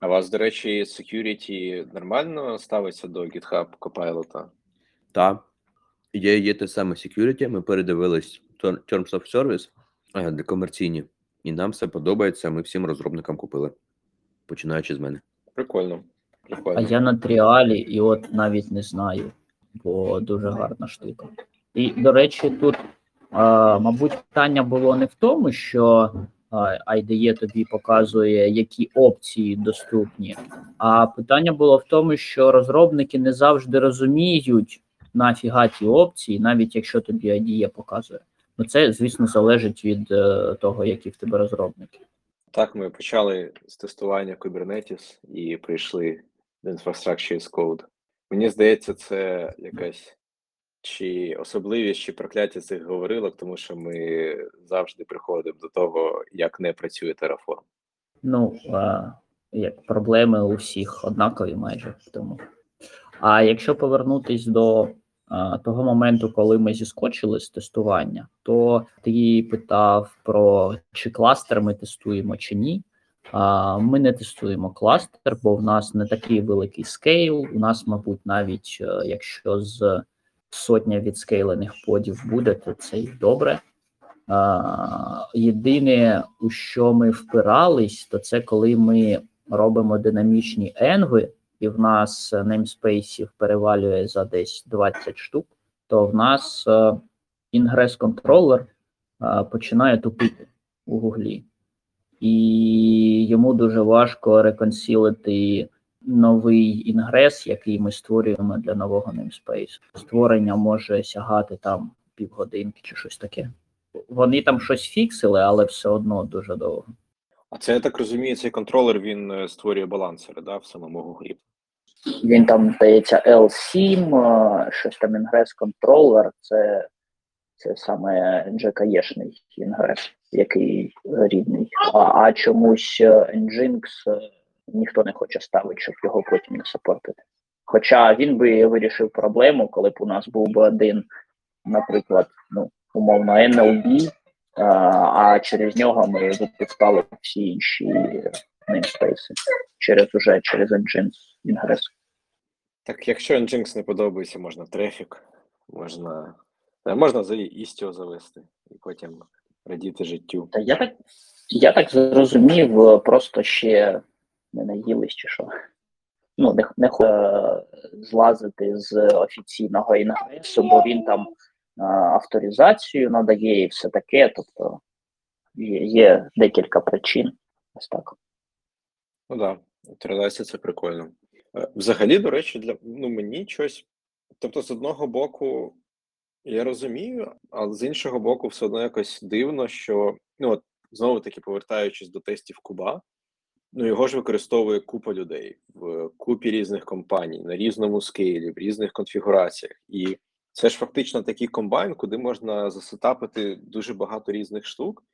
А у вас, до речі, security нормально ставиться до GitHub Copilot? Так. Є, є те саме security. Ми передивились Terms of Service для комерційні. І нам все подобається, ми всім розробникам купили. Починаючи з мене. Прикольно. Прикольно. А я на тріалі і от навіть не знаю, бо дуже гарна штука. І, до речі, тут, а, мабуть, питання було не в тому, що а, ай ді і тобі показує, які опції доступні, а питання було в тому, що розробники не завжди розуміють, нафіга ті опції, навіть якщо тобі ай ді і показує. Ну, це, звісно, залежить від е, того, які в тебе розробники. Так, ми почали з тестування Kubernetes і прийшли до Infrastructure as Code. Мені здається, це якась чи особливість, чи прокляття цих говорилок, тому що ми завжди приходимо до того, як не працює Terraform. Ну, як проблеми у всіх однакові майже. Тому. А якщо повернутись до а, того моменту, коли ми зіскочили з тестування, то ти питав про, чи кластер ми тестуємо, чи ні. А, ми не тестуємо кластер, бо в нас не такий великий скейл. У нас, мабуть, навіть якщо з сотня відскейлених подів буде, то це і добре. А, єдине, у що ми впирались, то це коли ми робимо динамічні енви, і в нас неймспейсів перевалює за десь двадцять штук, то в нас інгрес-контролер починає тупити у гуглі. І йому дуже важко реконсілити новий інгрес, який ми створюємо для нового неймспейсу. Створення може сягати там півгодинки чи щось таке. Вони там щось фіксили, але все одно дуже довго. А це, я так розумію, цей контролер, він створює балансери, да, в самому Гуглі? Він там, здається, ел сім, щось там інгрес-контролер, це, це саме джей кей і-шний інгрес, який рідний. А, а чомусь NGINX ніхто не хоче ставити, щоб його потім не сапортити. Хоча він би вирішив проблему, коли б у нас був би один, наприклад, ну, умовно, ен ел бі, а через нього ми випускали всі інші неймспейси через уже через Nginx Ingress. Так, якщо Nginx не подобається, можна трафік, можна можна за істіо завести і потім радіти життю. Та я так я так зрозумів, просто ще не наїлись чи що. Ну, не, не хоче злазити з офіційного інгресу, бо він там авторизацію надає і все таке, тобто є, є декілька причин. Ось так. Ну так, да. Авторизація — це прикольно. Взагалі, до речі, для ну мені щось, тобто з одного боку я розумію, а з іншого боку все одно якось дивно, що, ну от, знову-таки повертаючись до тестів Куба, ну його ж використовує купа людей в купі різних компаній, на різному скейлі, в різних конфігураціях. І це ж фактично такий комбайн, куди можна засетапити дуже багато різних штук,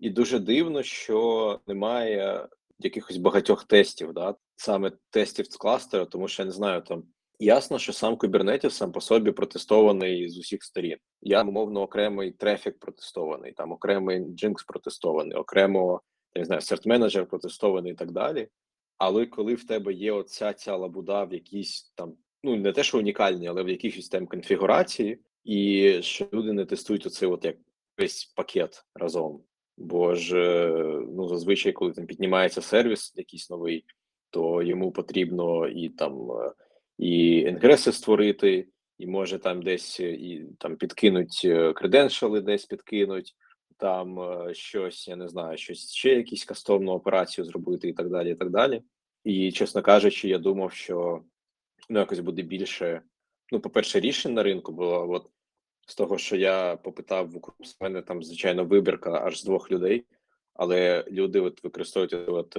і дуже дивно, що немає якихось багатьох тестів, да? Саме тестів з кластера, тому що я не знаю, там ясно, що сам Kubernetes сам по собі протестований з усіх сторін. Я, умовно, окремий трафік протестований, там окремий Nginx протестований, окремо, я не знаю, серт-менеджер протестований і так далі. Але коли в тебе є оця ця лабуда в якійсь там, ну, не те, що унікальні, але в якихось там конфігурації, і що люди не тестують оцей от як весь пакет разом. Бо ж, ну, зазвичай, коли там піднімається сервіс якийсь новий, то йому потрібно і там і інгреси створити, і може там десь і там підкинуть креденшали, десь підкинуть там щось, я не знаю, щось ще якісь кастомну операцію зробити і так далі, і так далі. І, чесно кажучи, я думав, що ну, якось буде більше, ну, по-перше, рішень на ринку було. От з того, що я попитав, в мене там, звичайно, вибірка аж з двох людей, але люди от використовують от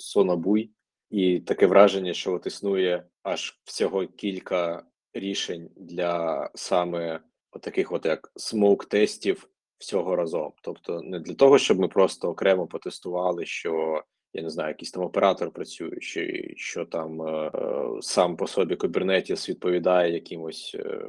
Sonobuoy, і таке враження, що от існує аж всього кілька рішень для саме от таких от як смоук-тестів всього разом. Тобто не для того, щоб ми просто окремо потестували, що я не знаю, якийсь там оператор працює, чи що там е, сам по собі Kubernetes відповідає якимось, е,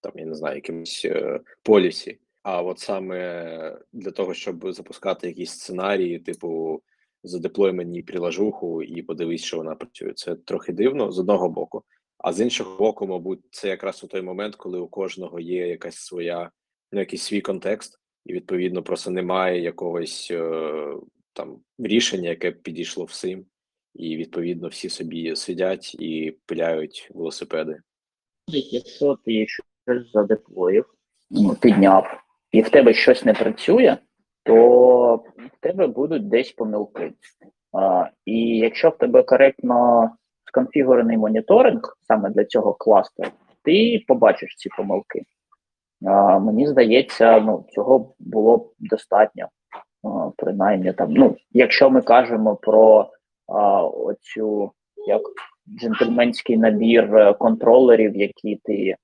там, я не знаю, якимось е, полісі. А от саме для того, щоб запускати якісь сценарії, типу, задеплой мені прилажуху і подивись, що вона працює. Це трохи дивно, з одного боку. А з іншого боку, мабуть, це якраз у той момент, коли у кожного є якась своя, ну, якийсь свій контекст, і, відповідно, просто немає якогось Е, там рішення, яке підійшло всім, і відповідно всі собі сидять і пиляють велосипеди. Якщо ти щось задеплоїв, ну, підняв, і в тебе щось не працює, то в тебе будуть десь помилки. А, і якщо в тебе коректно сконфігурений моніторинг, саме для цього кластера, ти побачиш ці помилки. А, мені здається, ну, цього було б достатньо. Uh, принаймні там, ну, якщо ми кажемо про uh, оцю, як джентльменський набір uh, контролерів, які ти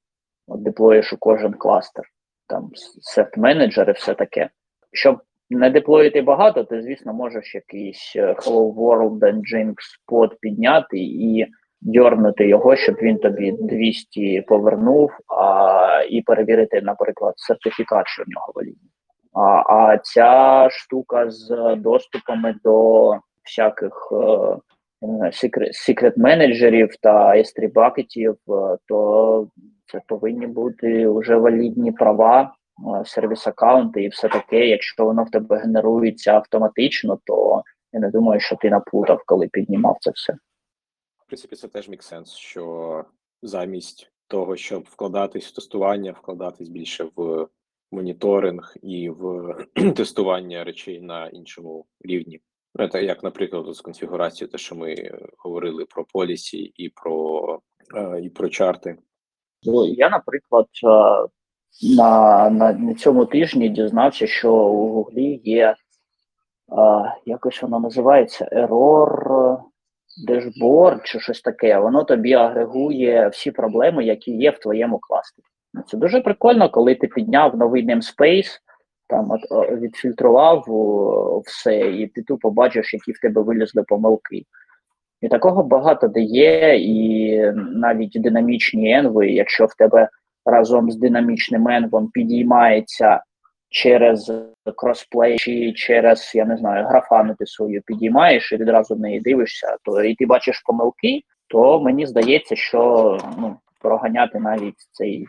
uh, деплоїш у кожен кластер, там, сет-менеджер і все таке, щоб не деплоїти багато, ти, звісно, можеш якийсь Hello World NGINX под підняти і дьорнути його, щоб він тобі двісті повернув, а, і перевірити, наприклад, сертифікат, що в нього валідний. А, а ця штука з доступами до всяких секрет-менеджерів та ес три бакетів, то це повинні бути вже валідні права, сервіс-аккаунти і все таке. Якщо воно в тебе генерується автоматично, то я не думаю, що ти наплутав, коли піднімав це все. В принципі, це теж міксенс, що замість того, щоб вкладатись в тестування, вкладатись більше в моніторинг і в тестування речей на іншому рівні. Це як, наприклад, з конфігурацією, те, що ми говорили про полісі і про, і про чарти. Я, наприклад, на, на, на цьому тижні дізнався, що у Гуглі є, якось воно називається, error dashboard чи щось таке. Воно тобі агрегує всі проблеми, які є в твоєму кластері. Це дуже прикольно, коли ти підняв новий namespace, там от, от, відфільтрував о, все, і ти тупо бачиш, які в тебе вилізли помилки. І такого багато де є, і навіть динамічні енви, якщо в тебе разом з динамічним енвом підіймається через Crossplane чи через, я не знаю, графану ти свою підіймаєш і відразу в неї дивишся, то і ти бачиш помилки, то мені здається, що, ну, проганяти навіть цей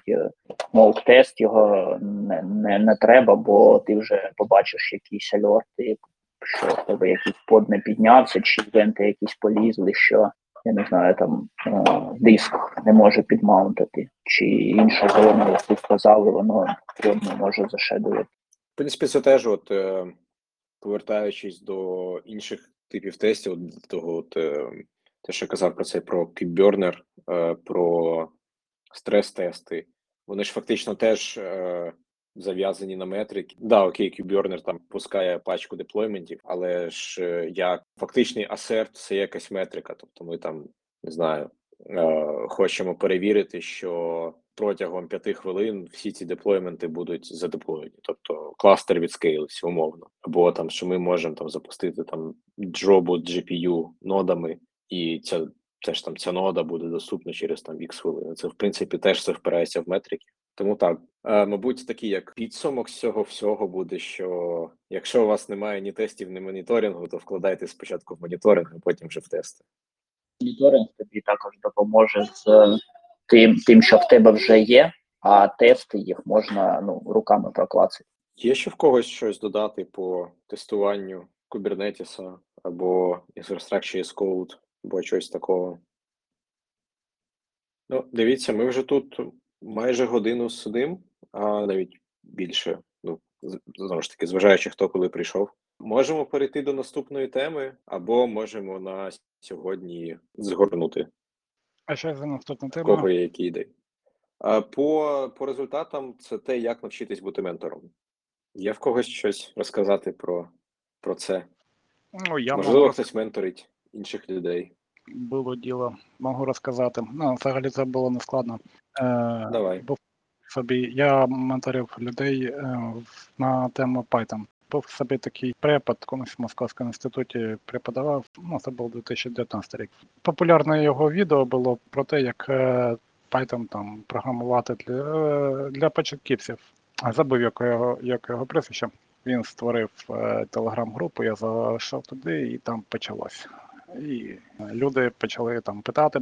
мок-тест його не, не, не треба, бо ти вже побачиш якісь альорти, що в тебе якийсь под не піднявся, чи венти якісь полізли, що, я не знаю, там диск не може підмаунтити, чи інше зелено, як ти сказали, воно не може зашедувати. В принципі, це теж, от, повертаючись до інших типів тестів, от, того, от, те, що я казав про це, про Kube-burner, про стрес-тести, вони ж фактично теж е, зав'язані на метрики. Да, окей, Kube-burner там пускає пачку деплойментів, але ж як фактичний асерт, це якась метрика. Тобто ми там, не знаю, е, хочемо перевірити, що протягом п'яти хвилин всі ці деплойменти будуть задеплоєні. Тобто кластер відскейлився умовно. Або там, що ми можемо там запустити там джобу джі пі ю нодами, і ця теж там ця нода буде доступна через там ікс хвилин. Це в принципі теж все впирається в метрики. Тому так, е, мабуть, такий як підсумок з цього всього буде, що якщо у вас немає ні тестів, ні моніторингу, то вкладайте спочатку в моніторинг, а потім вже в тести. Моніторинг тобі також допоможе з тим, тим, що в тебе вже є, а тести їх можна, ну, руками проклацати. Є ще в когось щось додати по тестуванню Kubernetes або Infrastructure as Code, або щось такого? Ну, дивіться, ми вже тут майже годину сидимо, а навіть більше, ну, знову ж таки, зважаючи, хто коли прийшов. Можемо перейти до наступної теми, або можемо на сьогодні згорнути. А що за наступна тема? Кого є, які ідеї? По, по результатам, це те, як навчитись бути ментором. Є в когось щось розказати про, про це? Ну, я Можливо, можу... хтось менторить інших людей. Було діло, можу розказати. Ну, взагалі це було нескладно. Е, Давай. Був собі, я менторив людей е, на тему Python. Був собі такий препод, комусь в Московському інституті преподавав, ну, це був дві тисячі дев'ятнадцятий рік. Популярне його відео було про те, як е, Python там програмувати для, е, для початківців. Забув, як його, як його прізвище. Він створив е, телеграм-групу, я зайшов туди, і там почалось. І люди почали там питати.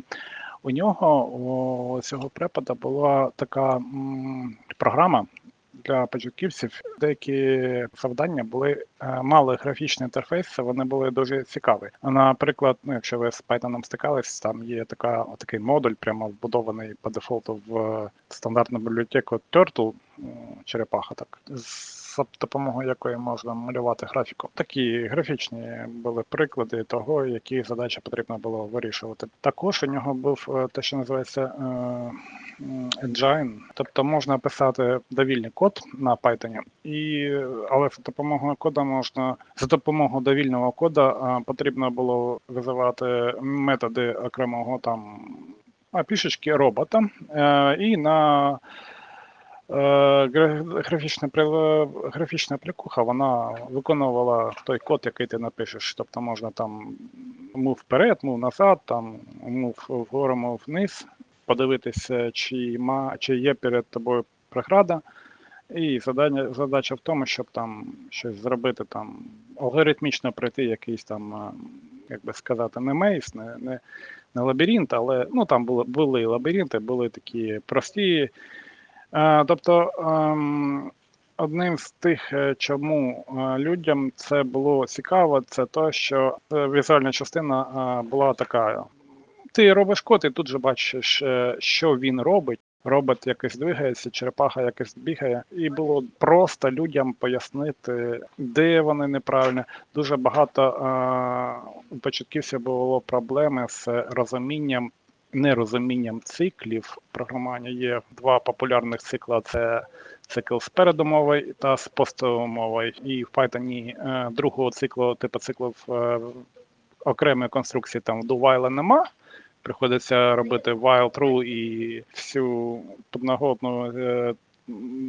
У нього, у цього препода, була така м, програма для початківців. Деякі завдання були, е, мали графічний інтерфейс, вони були дуже цікаві. Наприклад, ну, якщо ви з Python стикались, там є така, такий модуль, прямо вбудований по дефолту в стандартну бібліотеку turtle, черепаха, так, за допомогою якої можна малювати графіку. Такі графічні були приклади того, які задачі потрібно було вирішувати. Також у нього був те, що називається engine, тобто можна писати довільний код на Python, і, але за допомогою кода можна, за допомогою довільного кода потрібно було визивати методи окремого там пішечки робота, і на Графічна графічна прикуха, вона виконувала той код, який ти напишеш. Тобто можна там мув вперед, мув назад, там мув вгору, мув вниз, подивитися, чи, ма, чи є перед тобою преграда. І задання, задача в тому, щоб там щось зробити, там алгоритмічно пройти якийсь там, як би сказати, не мейс, не, не, не лабіринт, але ну там були, були і лабіринти, були такі прості. Тобто одним з тих, чому людям це було цікаво, це те, що візуальна частина була така. Ти робиш код і тут же бачиш, що він робить. Робот якось двигається, черепаха якось бігає. І було просто людям пояснити, де вони неправильно. Дуже багато у початківців було проблеми з розумінням, нерозумінням циклів. В програмуванні є два популярних цикла. Це цикл з передумовою та з постумовою. І в Python другого циклу, типу циклів окремої конструкції, там do while нема. Приходиться робити while, true і всю подноготну е,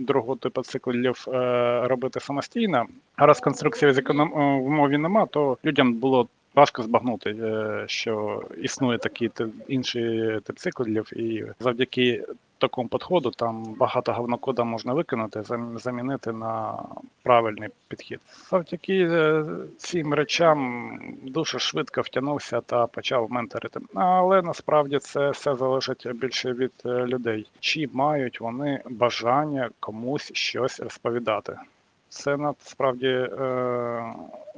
другого типу циклів е, робити самостійно. А раз конструкції в мові нема, то людям було важко збагнути, е, що існує такий інший тип циклів. І завдяки такому підходу там багато говнокода можна викинути, замінити на правильний підхід. Завдяки цим речам дуже швидко втягнувся та почав менторити. Але насправді це все залежить більше від людей. Чи мають вони бажання комусь щось розповідати? Це насправді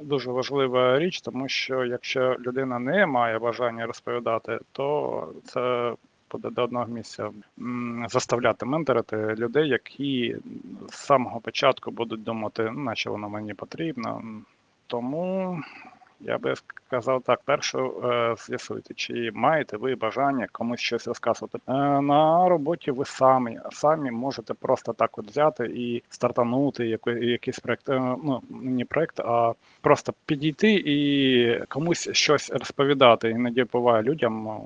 дуже важлива річ, тому що якщо людина не має бажання розповідати, то це до одного місця заставляти менторити людей, які з самого початку будуть думати, наче воно мені потрібно. Тому я би сказав так, першу з'ясуйте, чи маєте ви бажання комусь щось розказувати. На роботі ви самі, самі можете просто так от взяти і стартанути якийсь проєкт, ну не проєкт, а просто підійти і комусь щось розповідати. Іноді буває людям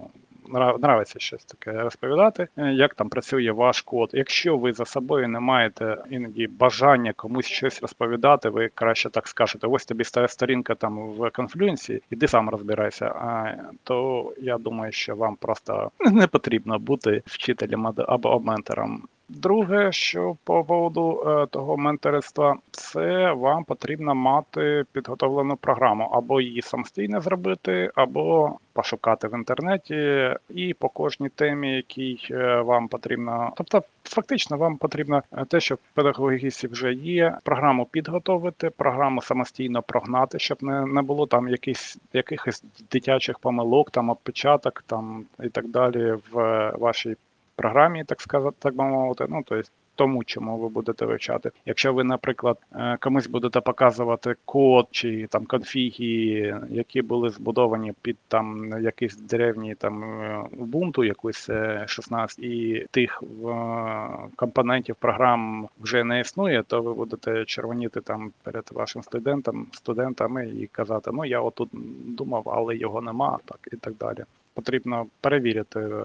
нравиться щось таке розповідати, як там працює ваш код. Якщо ви за собою не маєте іноді бажання комусь щось розповідати, ви краще так скажете, ось тобі сторінка там в конфлюенсі, іди сам розбирайся. А, то я думаю, що вам просто не потрібно бути вчителем або ментором. Друге, що по поводу е, того менторства, це вам потрібно мати підготовлену програму, або її самостійно зробити, або пошукати в інтернеті і по кожній темі, якій е, вам потрібно. Тобто, фактично, вам потрібно те, що в педагогісі вже є, програму підготовити, програму самостійно прогнати, щоб не, не було там якісь, якихось дитячих помилок, там опечаток там, і так далі в е, вашій програмі, так сказати, так би мовити, ну то есть тому, чому ви будете вивчати. Якщо ви, наприклад, комусь будете показувати код чи там конфіги, які були збудовані під там якісь древні там Ubuntu, якусь шістнадцять, і тих компонентів програм вже не існує, то ви будете червоніти там перед вашим студентом, студентами і казати, ну я отут думав, але його нема, так і так далі. Потрібно перевірити е,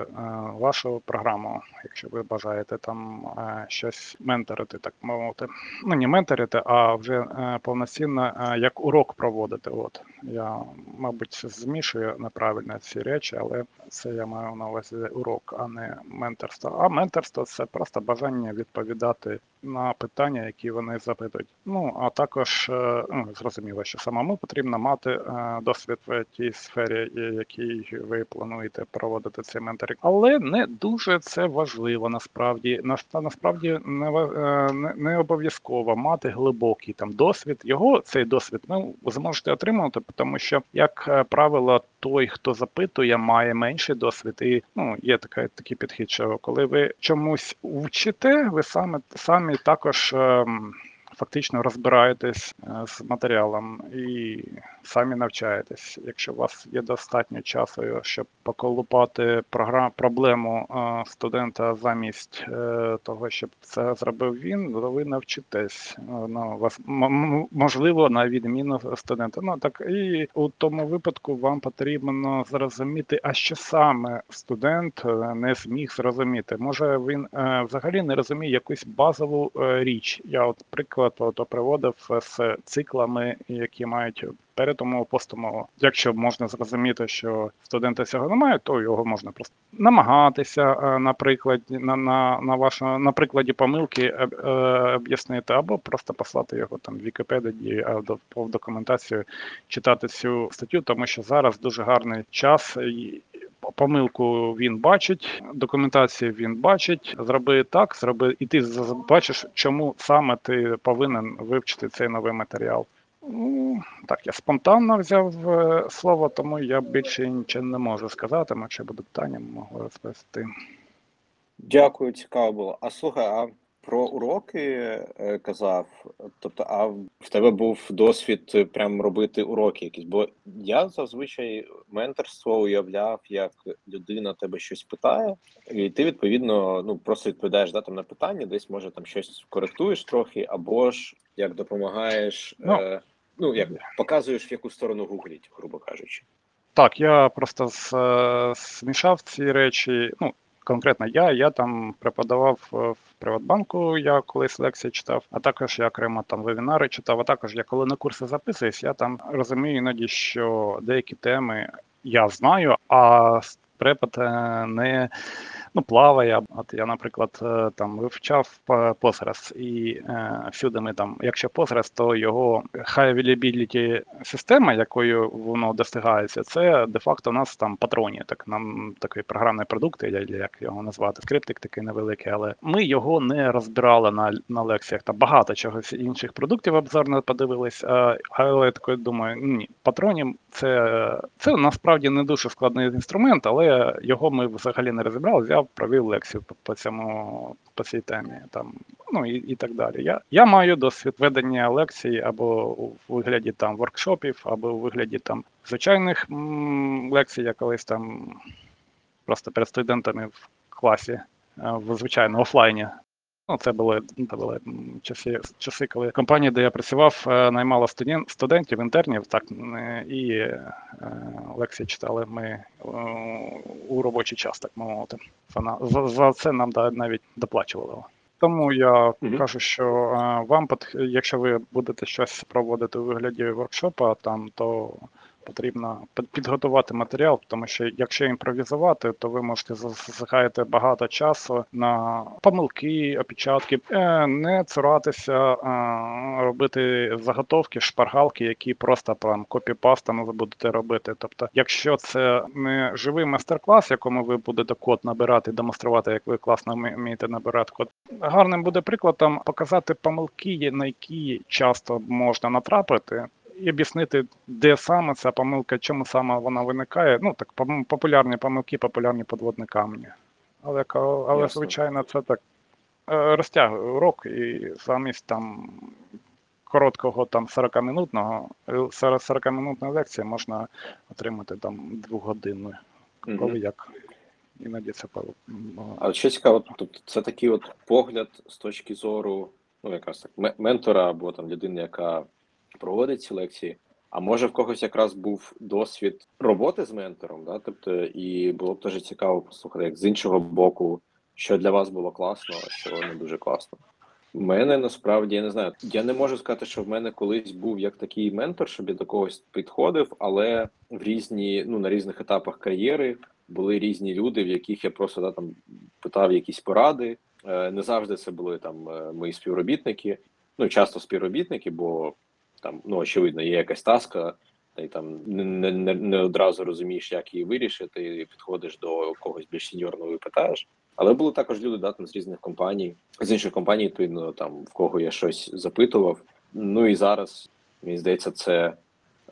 вашу програму, якщо ви бажаєте там е, щось менторити, так мовити. Ну, не менторити, а вже е, повноцінно е, як урок проводити. От. Я, мабуть, змішую неправильно ці речі, але це я маю на увазі урок, а не менторство. А менторство – це просто бажання відповідати на питання, які вони запитують. Ну, а також, е, ну, зрозуміло, що самому потрібно мати е, досвід в тій сфері, якій ви плануєте проводити цей менторинг. Але не дуже це важливо насправді. Насправді не, не, не обов'язково мати глибокий там досвід. Його цей досвід ну, зможете отримувати, тому що, як правило, той, хто запитує, має менший досвід. І ну, є така, такий підхід, що коли ви чомусь вчите, ви самі, самі також ем, фактично розбираєтесь з матеріалом. І самі навчаєтесь. Якщо у вас є достатньо часу, щоб поколупати програму, проблему студента замість того, щоб це зробив він, ви навчитесь. Ну, вас, можливо, на відміну студента. Ну, так і у тому випадку вам потрібно зрозуміти, а що саме студент не зміг зрозуміти. Може, він взагалі не розуміє якусь базову річ. Я, от, приклад, от, приводив з циклами, які мають передумову, постумову. Якщо можна зрозуміти, що студента цього немає, то його можна просто намагатися, наприклад, на, на, на, вашому, на прикладі помилки об'яснити, або просто послати його там в Вікіпедії або в документацію читати цю статтю, тому що зараз дуже гарний час. Помилку він бачить, документацію він бачить, зроби так, зроби, і ти бачиш, чому саме ти повинен вивчити цей новий матеріал. Так, я спонтанно взяв слово, тому я більше нічого не можу сказати, якщо буде питання, можу розповісти. Дякую, цікаво було. А слухай, а про уроки казав, тобто, а в тебе був досвід прям робити уроки якісь? Бо я зазвичай менторство уявляв, як людина тебе щось питає, і ти відповідно ну просто відповідаєш да, там, на питання, десь може там щось коректуєш трохи, або ж як допомагаєш, ну, е, ну як показуєш в яку сторону гугліть, грубо кажучи. Так, я просто змішав ці речі. Ну, конкретно я, я там преподавав в Приватбанку, я колись лекції читав, а також я окремо там вебінари читав, а також я коли на курси записуюсь, я там розумію іноді, що деякі теми я знаю, а препод не ну, плаває. От я, наприклад, там вивчав Postgres, і е, всюди ми там, якщо Postgres, то його high availability система, якою воно достигається, це де-факто у нас там Патроні, так нам такий програмний продукт, як його назвати, скриптик такий невеликий, але ми його не розбирали на, на лекціях. Там багато чогось інших продуктів обзорно подивились, а, але я такий думаю, ні, Патроні це, це насправді не дуже складний інструмент, але його ми взагалі не розібрали, взяв, провів лекцію по, по цьому, по цій темі, там, ну і, і так далі. Я, я маю досвід ведення лекцій або у вигляді там воркшопів, або у вигляді там звичайних м- лекцій, я колись там просто перед студентами в класі, в звичайному офлайні. Ну, це були, це були часи, часи, коли компанія, де я працював, наймала студент, студентів, інтернів, так, і е, лекції читали ми е, у робочий час, так мовити. За, за це нам навіть доплачували. Тому я mm-hmm. кажу, що е, вам, якщо ви будете щось проводити у вигляді воркшопа, там, то потрібно підготувати матеріал, тому що якщо імпровізувати, то ви можете засихати багато часу на помилки, опечатки, не цуратися, робити заготовки, шпаргалки, які просто там копі-пастами ви будете робити. Тобто, якщо це не живий майстер-клас, якому ви будете код набирати, демонструвати, як ви класно вмієте набирати код, гарним буде прикладом показати помилки, на які часто можна натрапити, і об'яснити, де саме ця помилка, чому саме вона виникає. Ну, так, популярні помилки, популярні подводні камені. Але, але звичайно, це так розтягує урок, і замість там короткого там сорокамінутного, сорокамінутної лекції можна отримати там двогодинну, коли mm-hmm. як. Іноді це... А що цікаво, тобто це такий от погляд з точки зору, ну, якраз так, ментора або там людини, яка проводить ці лекції, а може в когось якраз був досвід роботи з ментором, да? Тобто, і було б дуже цікаво послухати, як з іншого боку, що для вас було класно, а що не дуже класно. У мене, насправді, я не знаю, я не можу сказати, що в мене колись був як такий ментор, щоб я до когось підходив, але в різні, ну, на різних етапах кар'єри були різні люди, в яких я просто да, там, питав якісь поради, не завжди це були там мої співробітники, ну, часто співробітники, бо там, ну, очевидно, є якась таска, ти там не, не, не одразу розумієш, як її вирішити, і підходиш до когось більш сеньорного і питаєш. Але були також люди да, там, з різних компаній, з інших компаній, відповідно, там, в кого я щось запитував. Ну і зараз, мені здається, це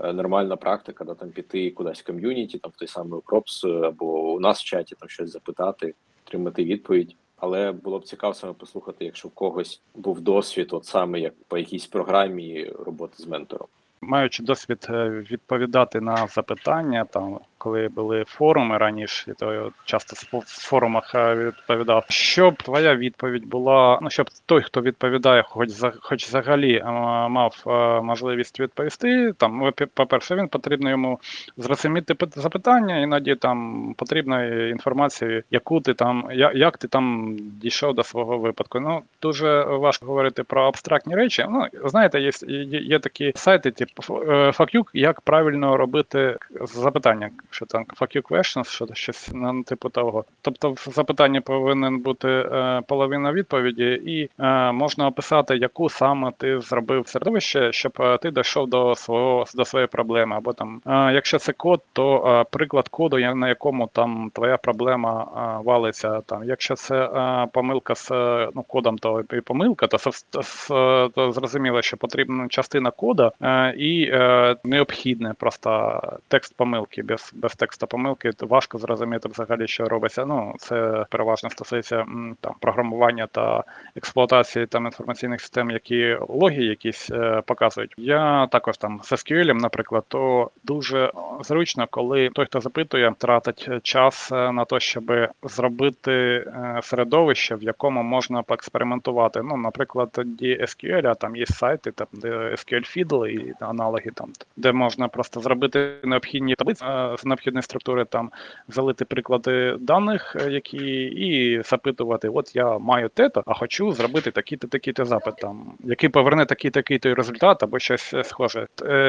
нормальна практика, да, там, піти кудись в ком'юніті, там, в той самий Кропс, або у нас в чаті там, щось запитати, отримати відповідь. Але було б цікаво саме послухати, якщо в когось був досвід, от саме як по якійсь програмі роботи з ментором. маючи досвід відповідати на запитання, там, коли були форуми раніше, то я часто в форумах відповідав, щоб твоя відповідь була, ну, щоб той, хто відповідає, хоч, хоч взагалі мав можливість відповісти, там, по-перше, він потрібно йому зрозуміти запитання, іноді там потрібна інформація, яку ти там, як ти там дійшов до свого випадку. Ну, дуже важко говорити про абстрактні речі. Ну, знаєте, є, є такі сайти, типу FAQ, як правильно робити запитання. Що там fuck you questions, що щось на типу того. Тобто в запитанні повинен бути е, половина відповіді, і е, можна описати, яку саме ти зробив середовище, щоб е, ти дійшов до свого до своєї проблеми. Або там, е, якщо це код, то е, приклад коду, на якому там твоя проблема е, валиться. Там, якщо це е, помилка з ну, кодом, то і помилка, то, то, то зрозуміло, що потрібна частина кода е, і е, необхідне просто текст помилки. Без, без текста помилки важко зрозуміти взагалі, що робиться. Ну, це переважно стосується там програмування та експлуатації там інформаційних систем, які логі якісь е, показують. Я також там з ес кю ель, наприклад, то дуже зручно, коли той, хто запитує, тратить час на те, щоб зробити середовище, в якому можна поекспериментувати. Ну, наприклад, тоді ес кю ель, а там є сайти, там де ес кю ель Fiddle і аналоги, там де можна просто зробити необхідні таблиці. З необхідної структури там залити приклади даних, які і запитувати, от я маю те-то, а хочу зробити такий-то, такий-то запит, там, який поверне такий-такий-то результат або щось схоже.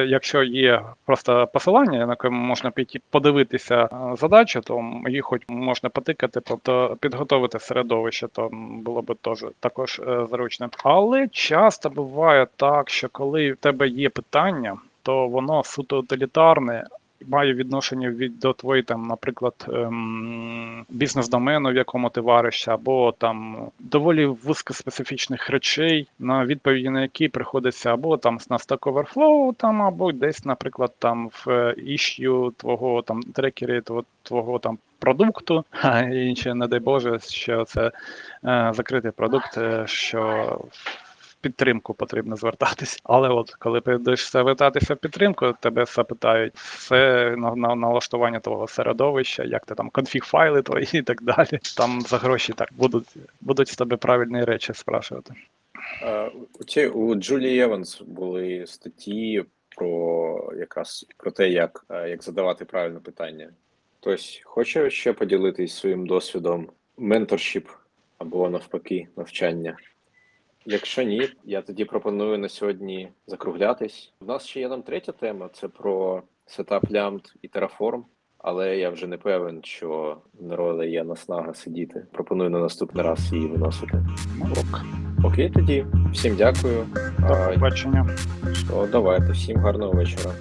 Якщо є просто посилання, на якому можна піти подивитися задачу, то її хоч можна потикати, тобто підготовити середовище, то було б теж також зручно. Але часто буває так, що коли в тебе є питання, то воно суто утилітарне, має відношення від до твої там, наприклад, ем, бізнес-домену, в якому ти варишся, або там доволі вузькоспецифічних речей, на відповіді на які приходиться або там на Stack Overflow, там, або десь, наприклад, там в іщу твого там трекері, твого, твого там продукту, а інше, не дай Боже, що це е, закритий продукт, що підтримку потрібно звертатись. Але от коли прийдеш звертатися в підтримку, тебе запитають все на, на налаштування твого середовища, як ти там конфіг-файли твої і так далі. Там за гроші так будуть будуть з тебе правильні речі спрашувати. Чи у Джулії Еванс були статті про якраз про те, як, як задавати правильне питання? Хтось хоче ще поділитись своїм досвідом менторшіп або навпаки навчання? Якщо ні, я тоді пропоную на сьогодні закруглятись. У нас ще є там третя тема, це про сетап лямбд і Terraform, але я вже не певен, що народи є наснага сидіти. Пропоную на наступний раз її виносити. Ок. Окей, тоді. Всім дякую. До побачення. Давайте, всім гарного вечора.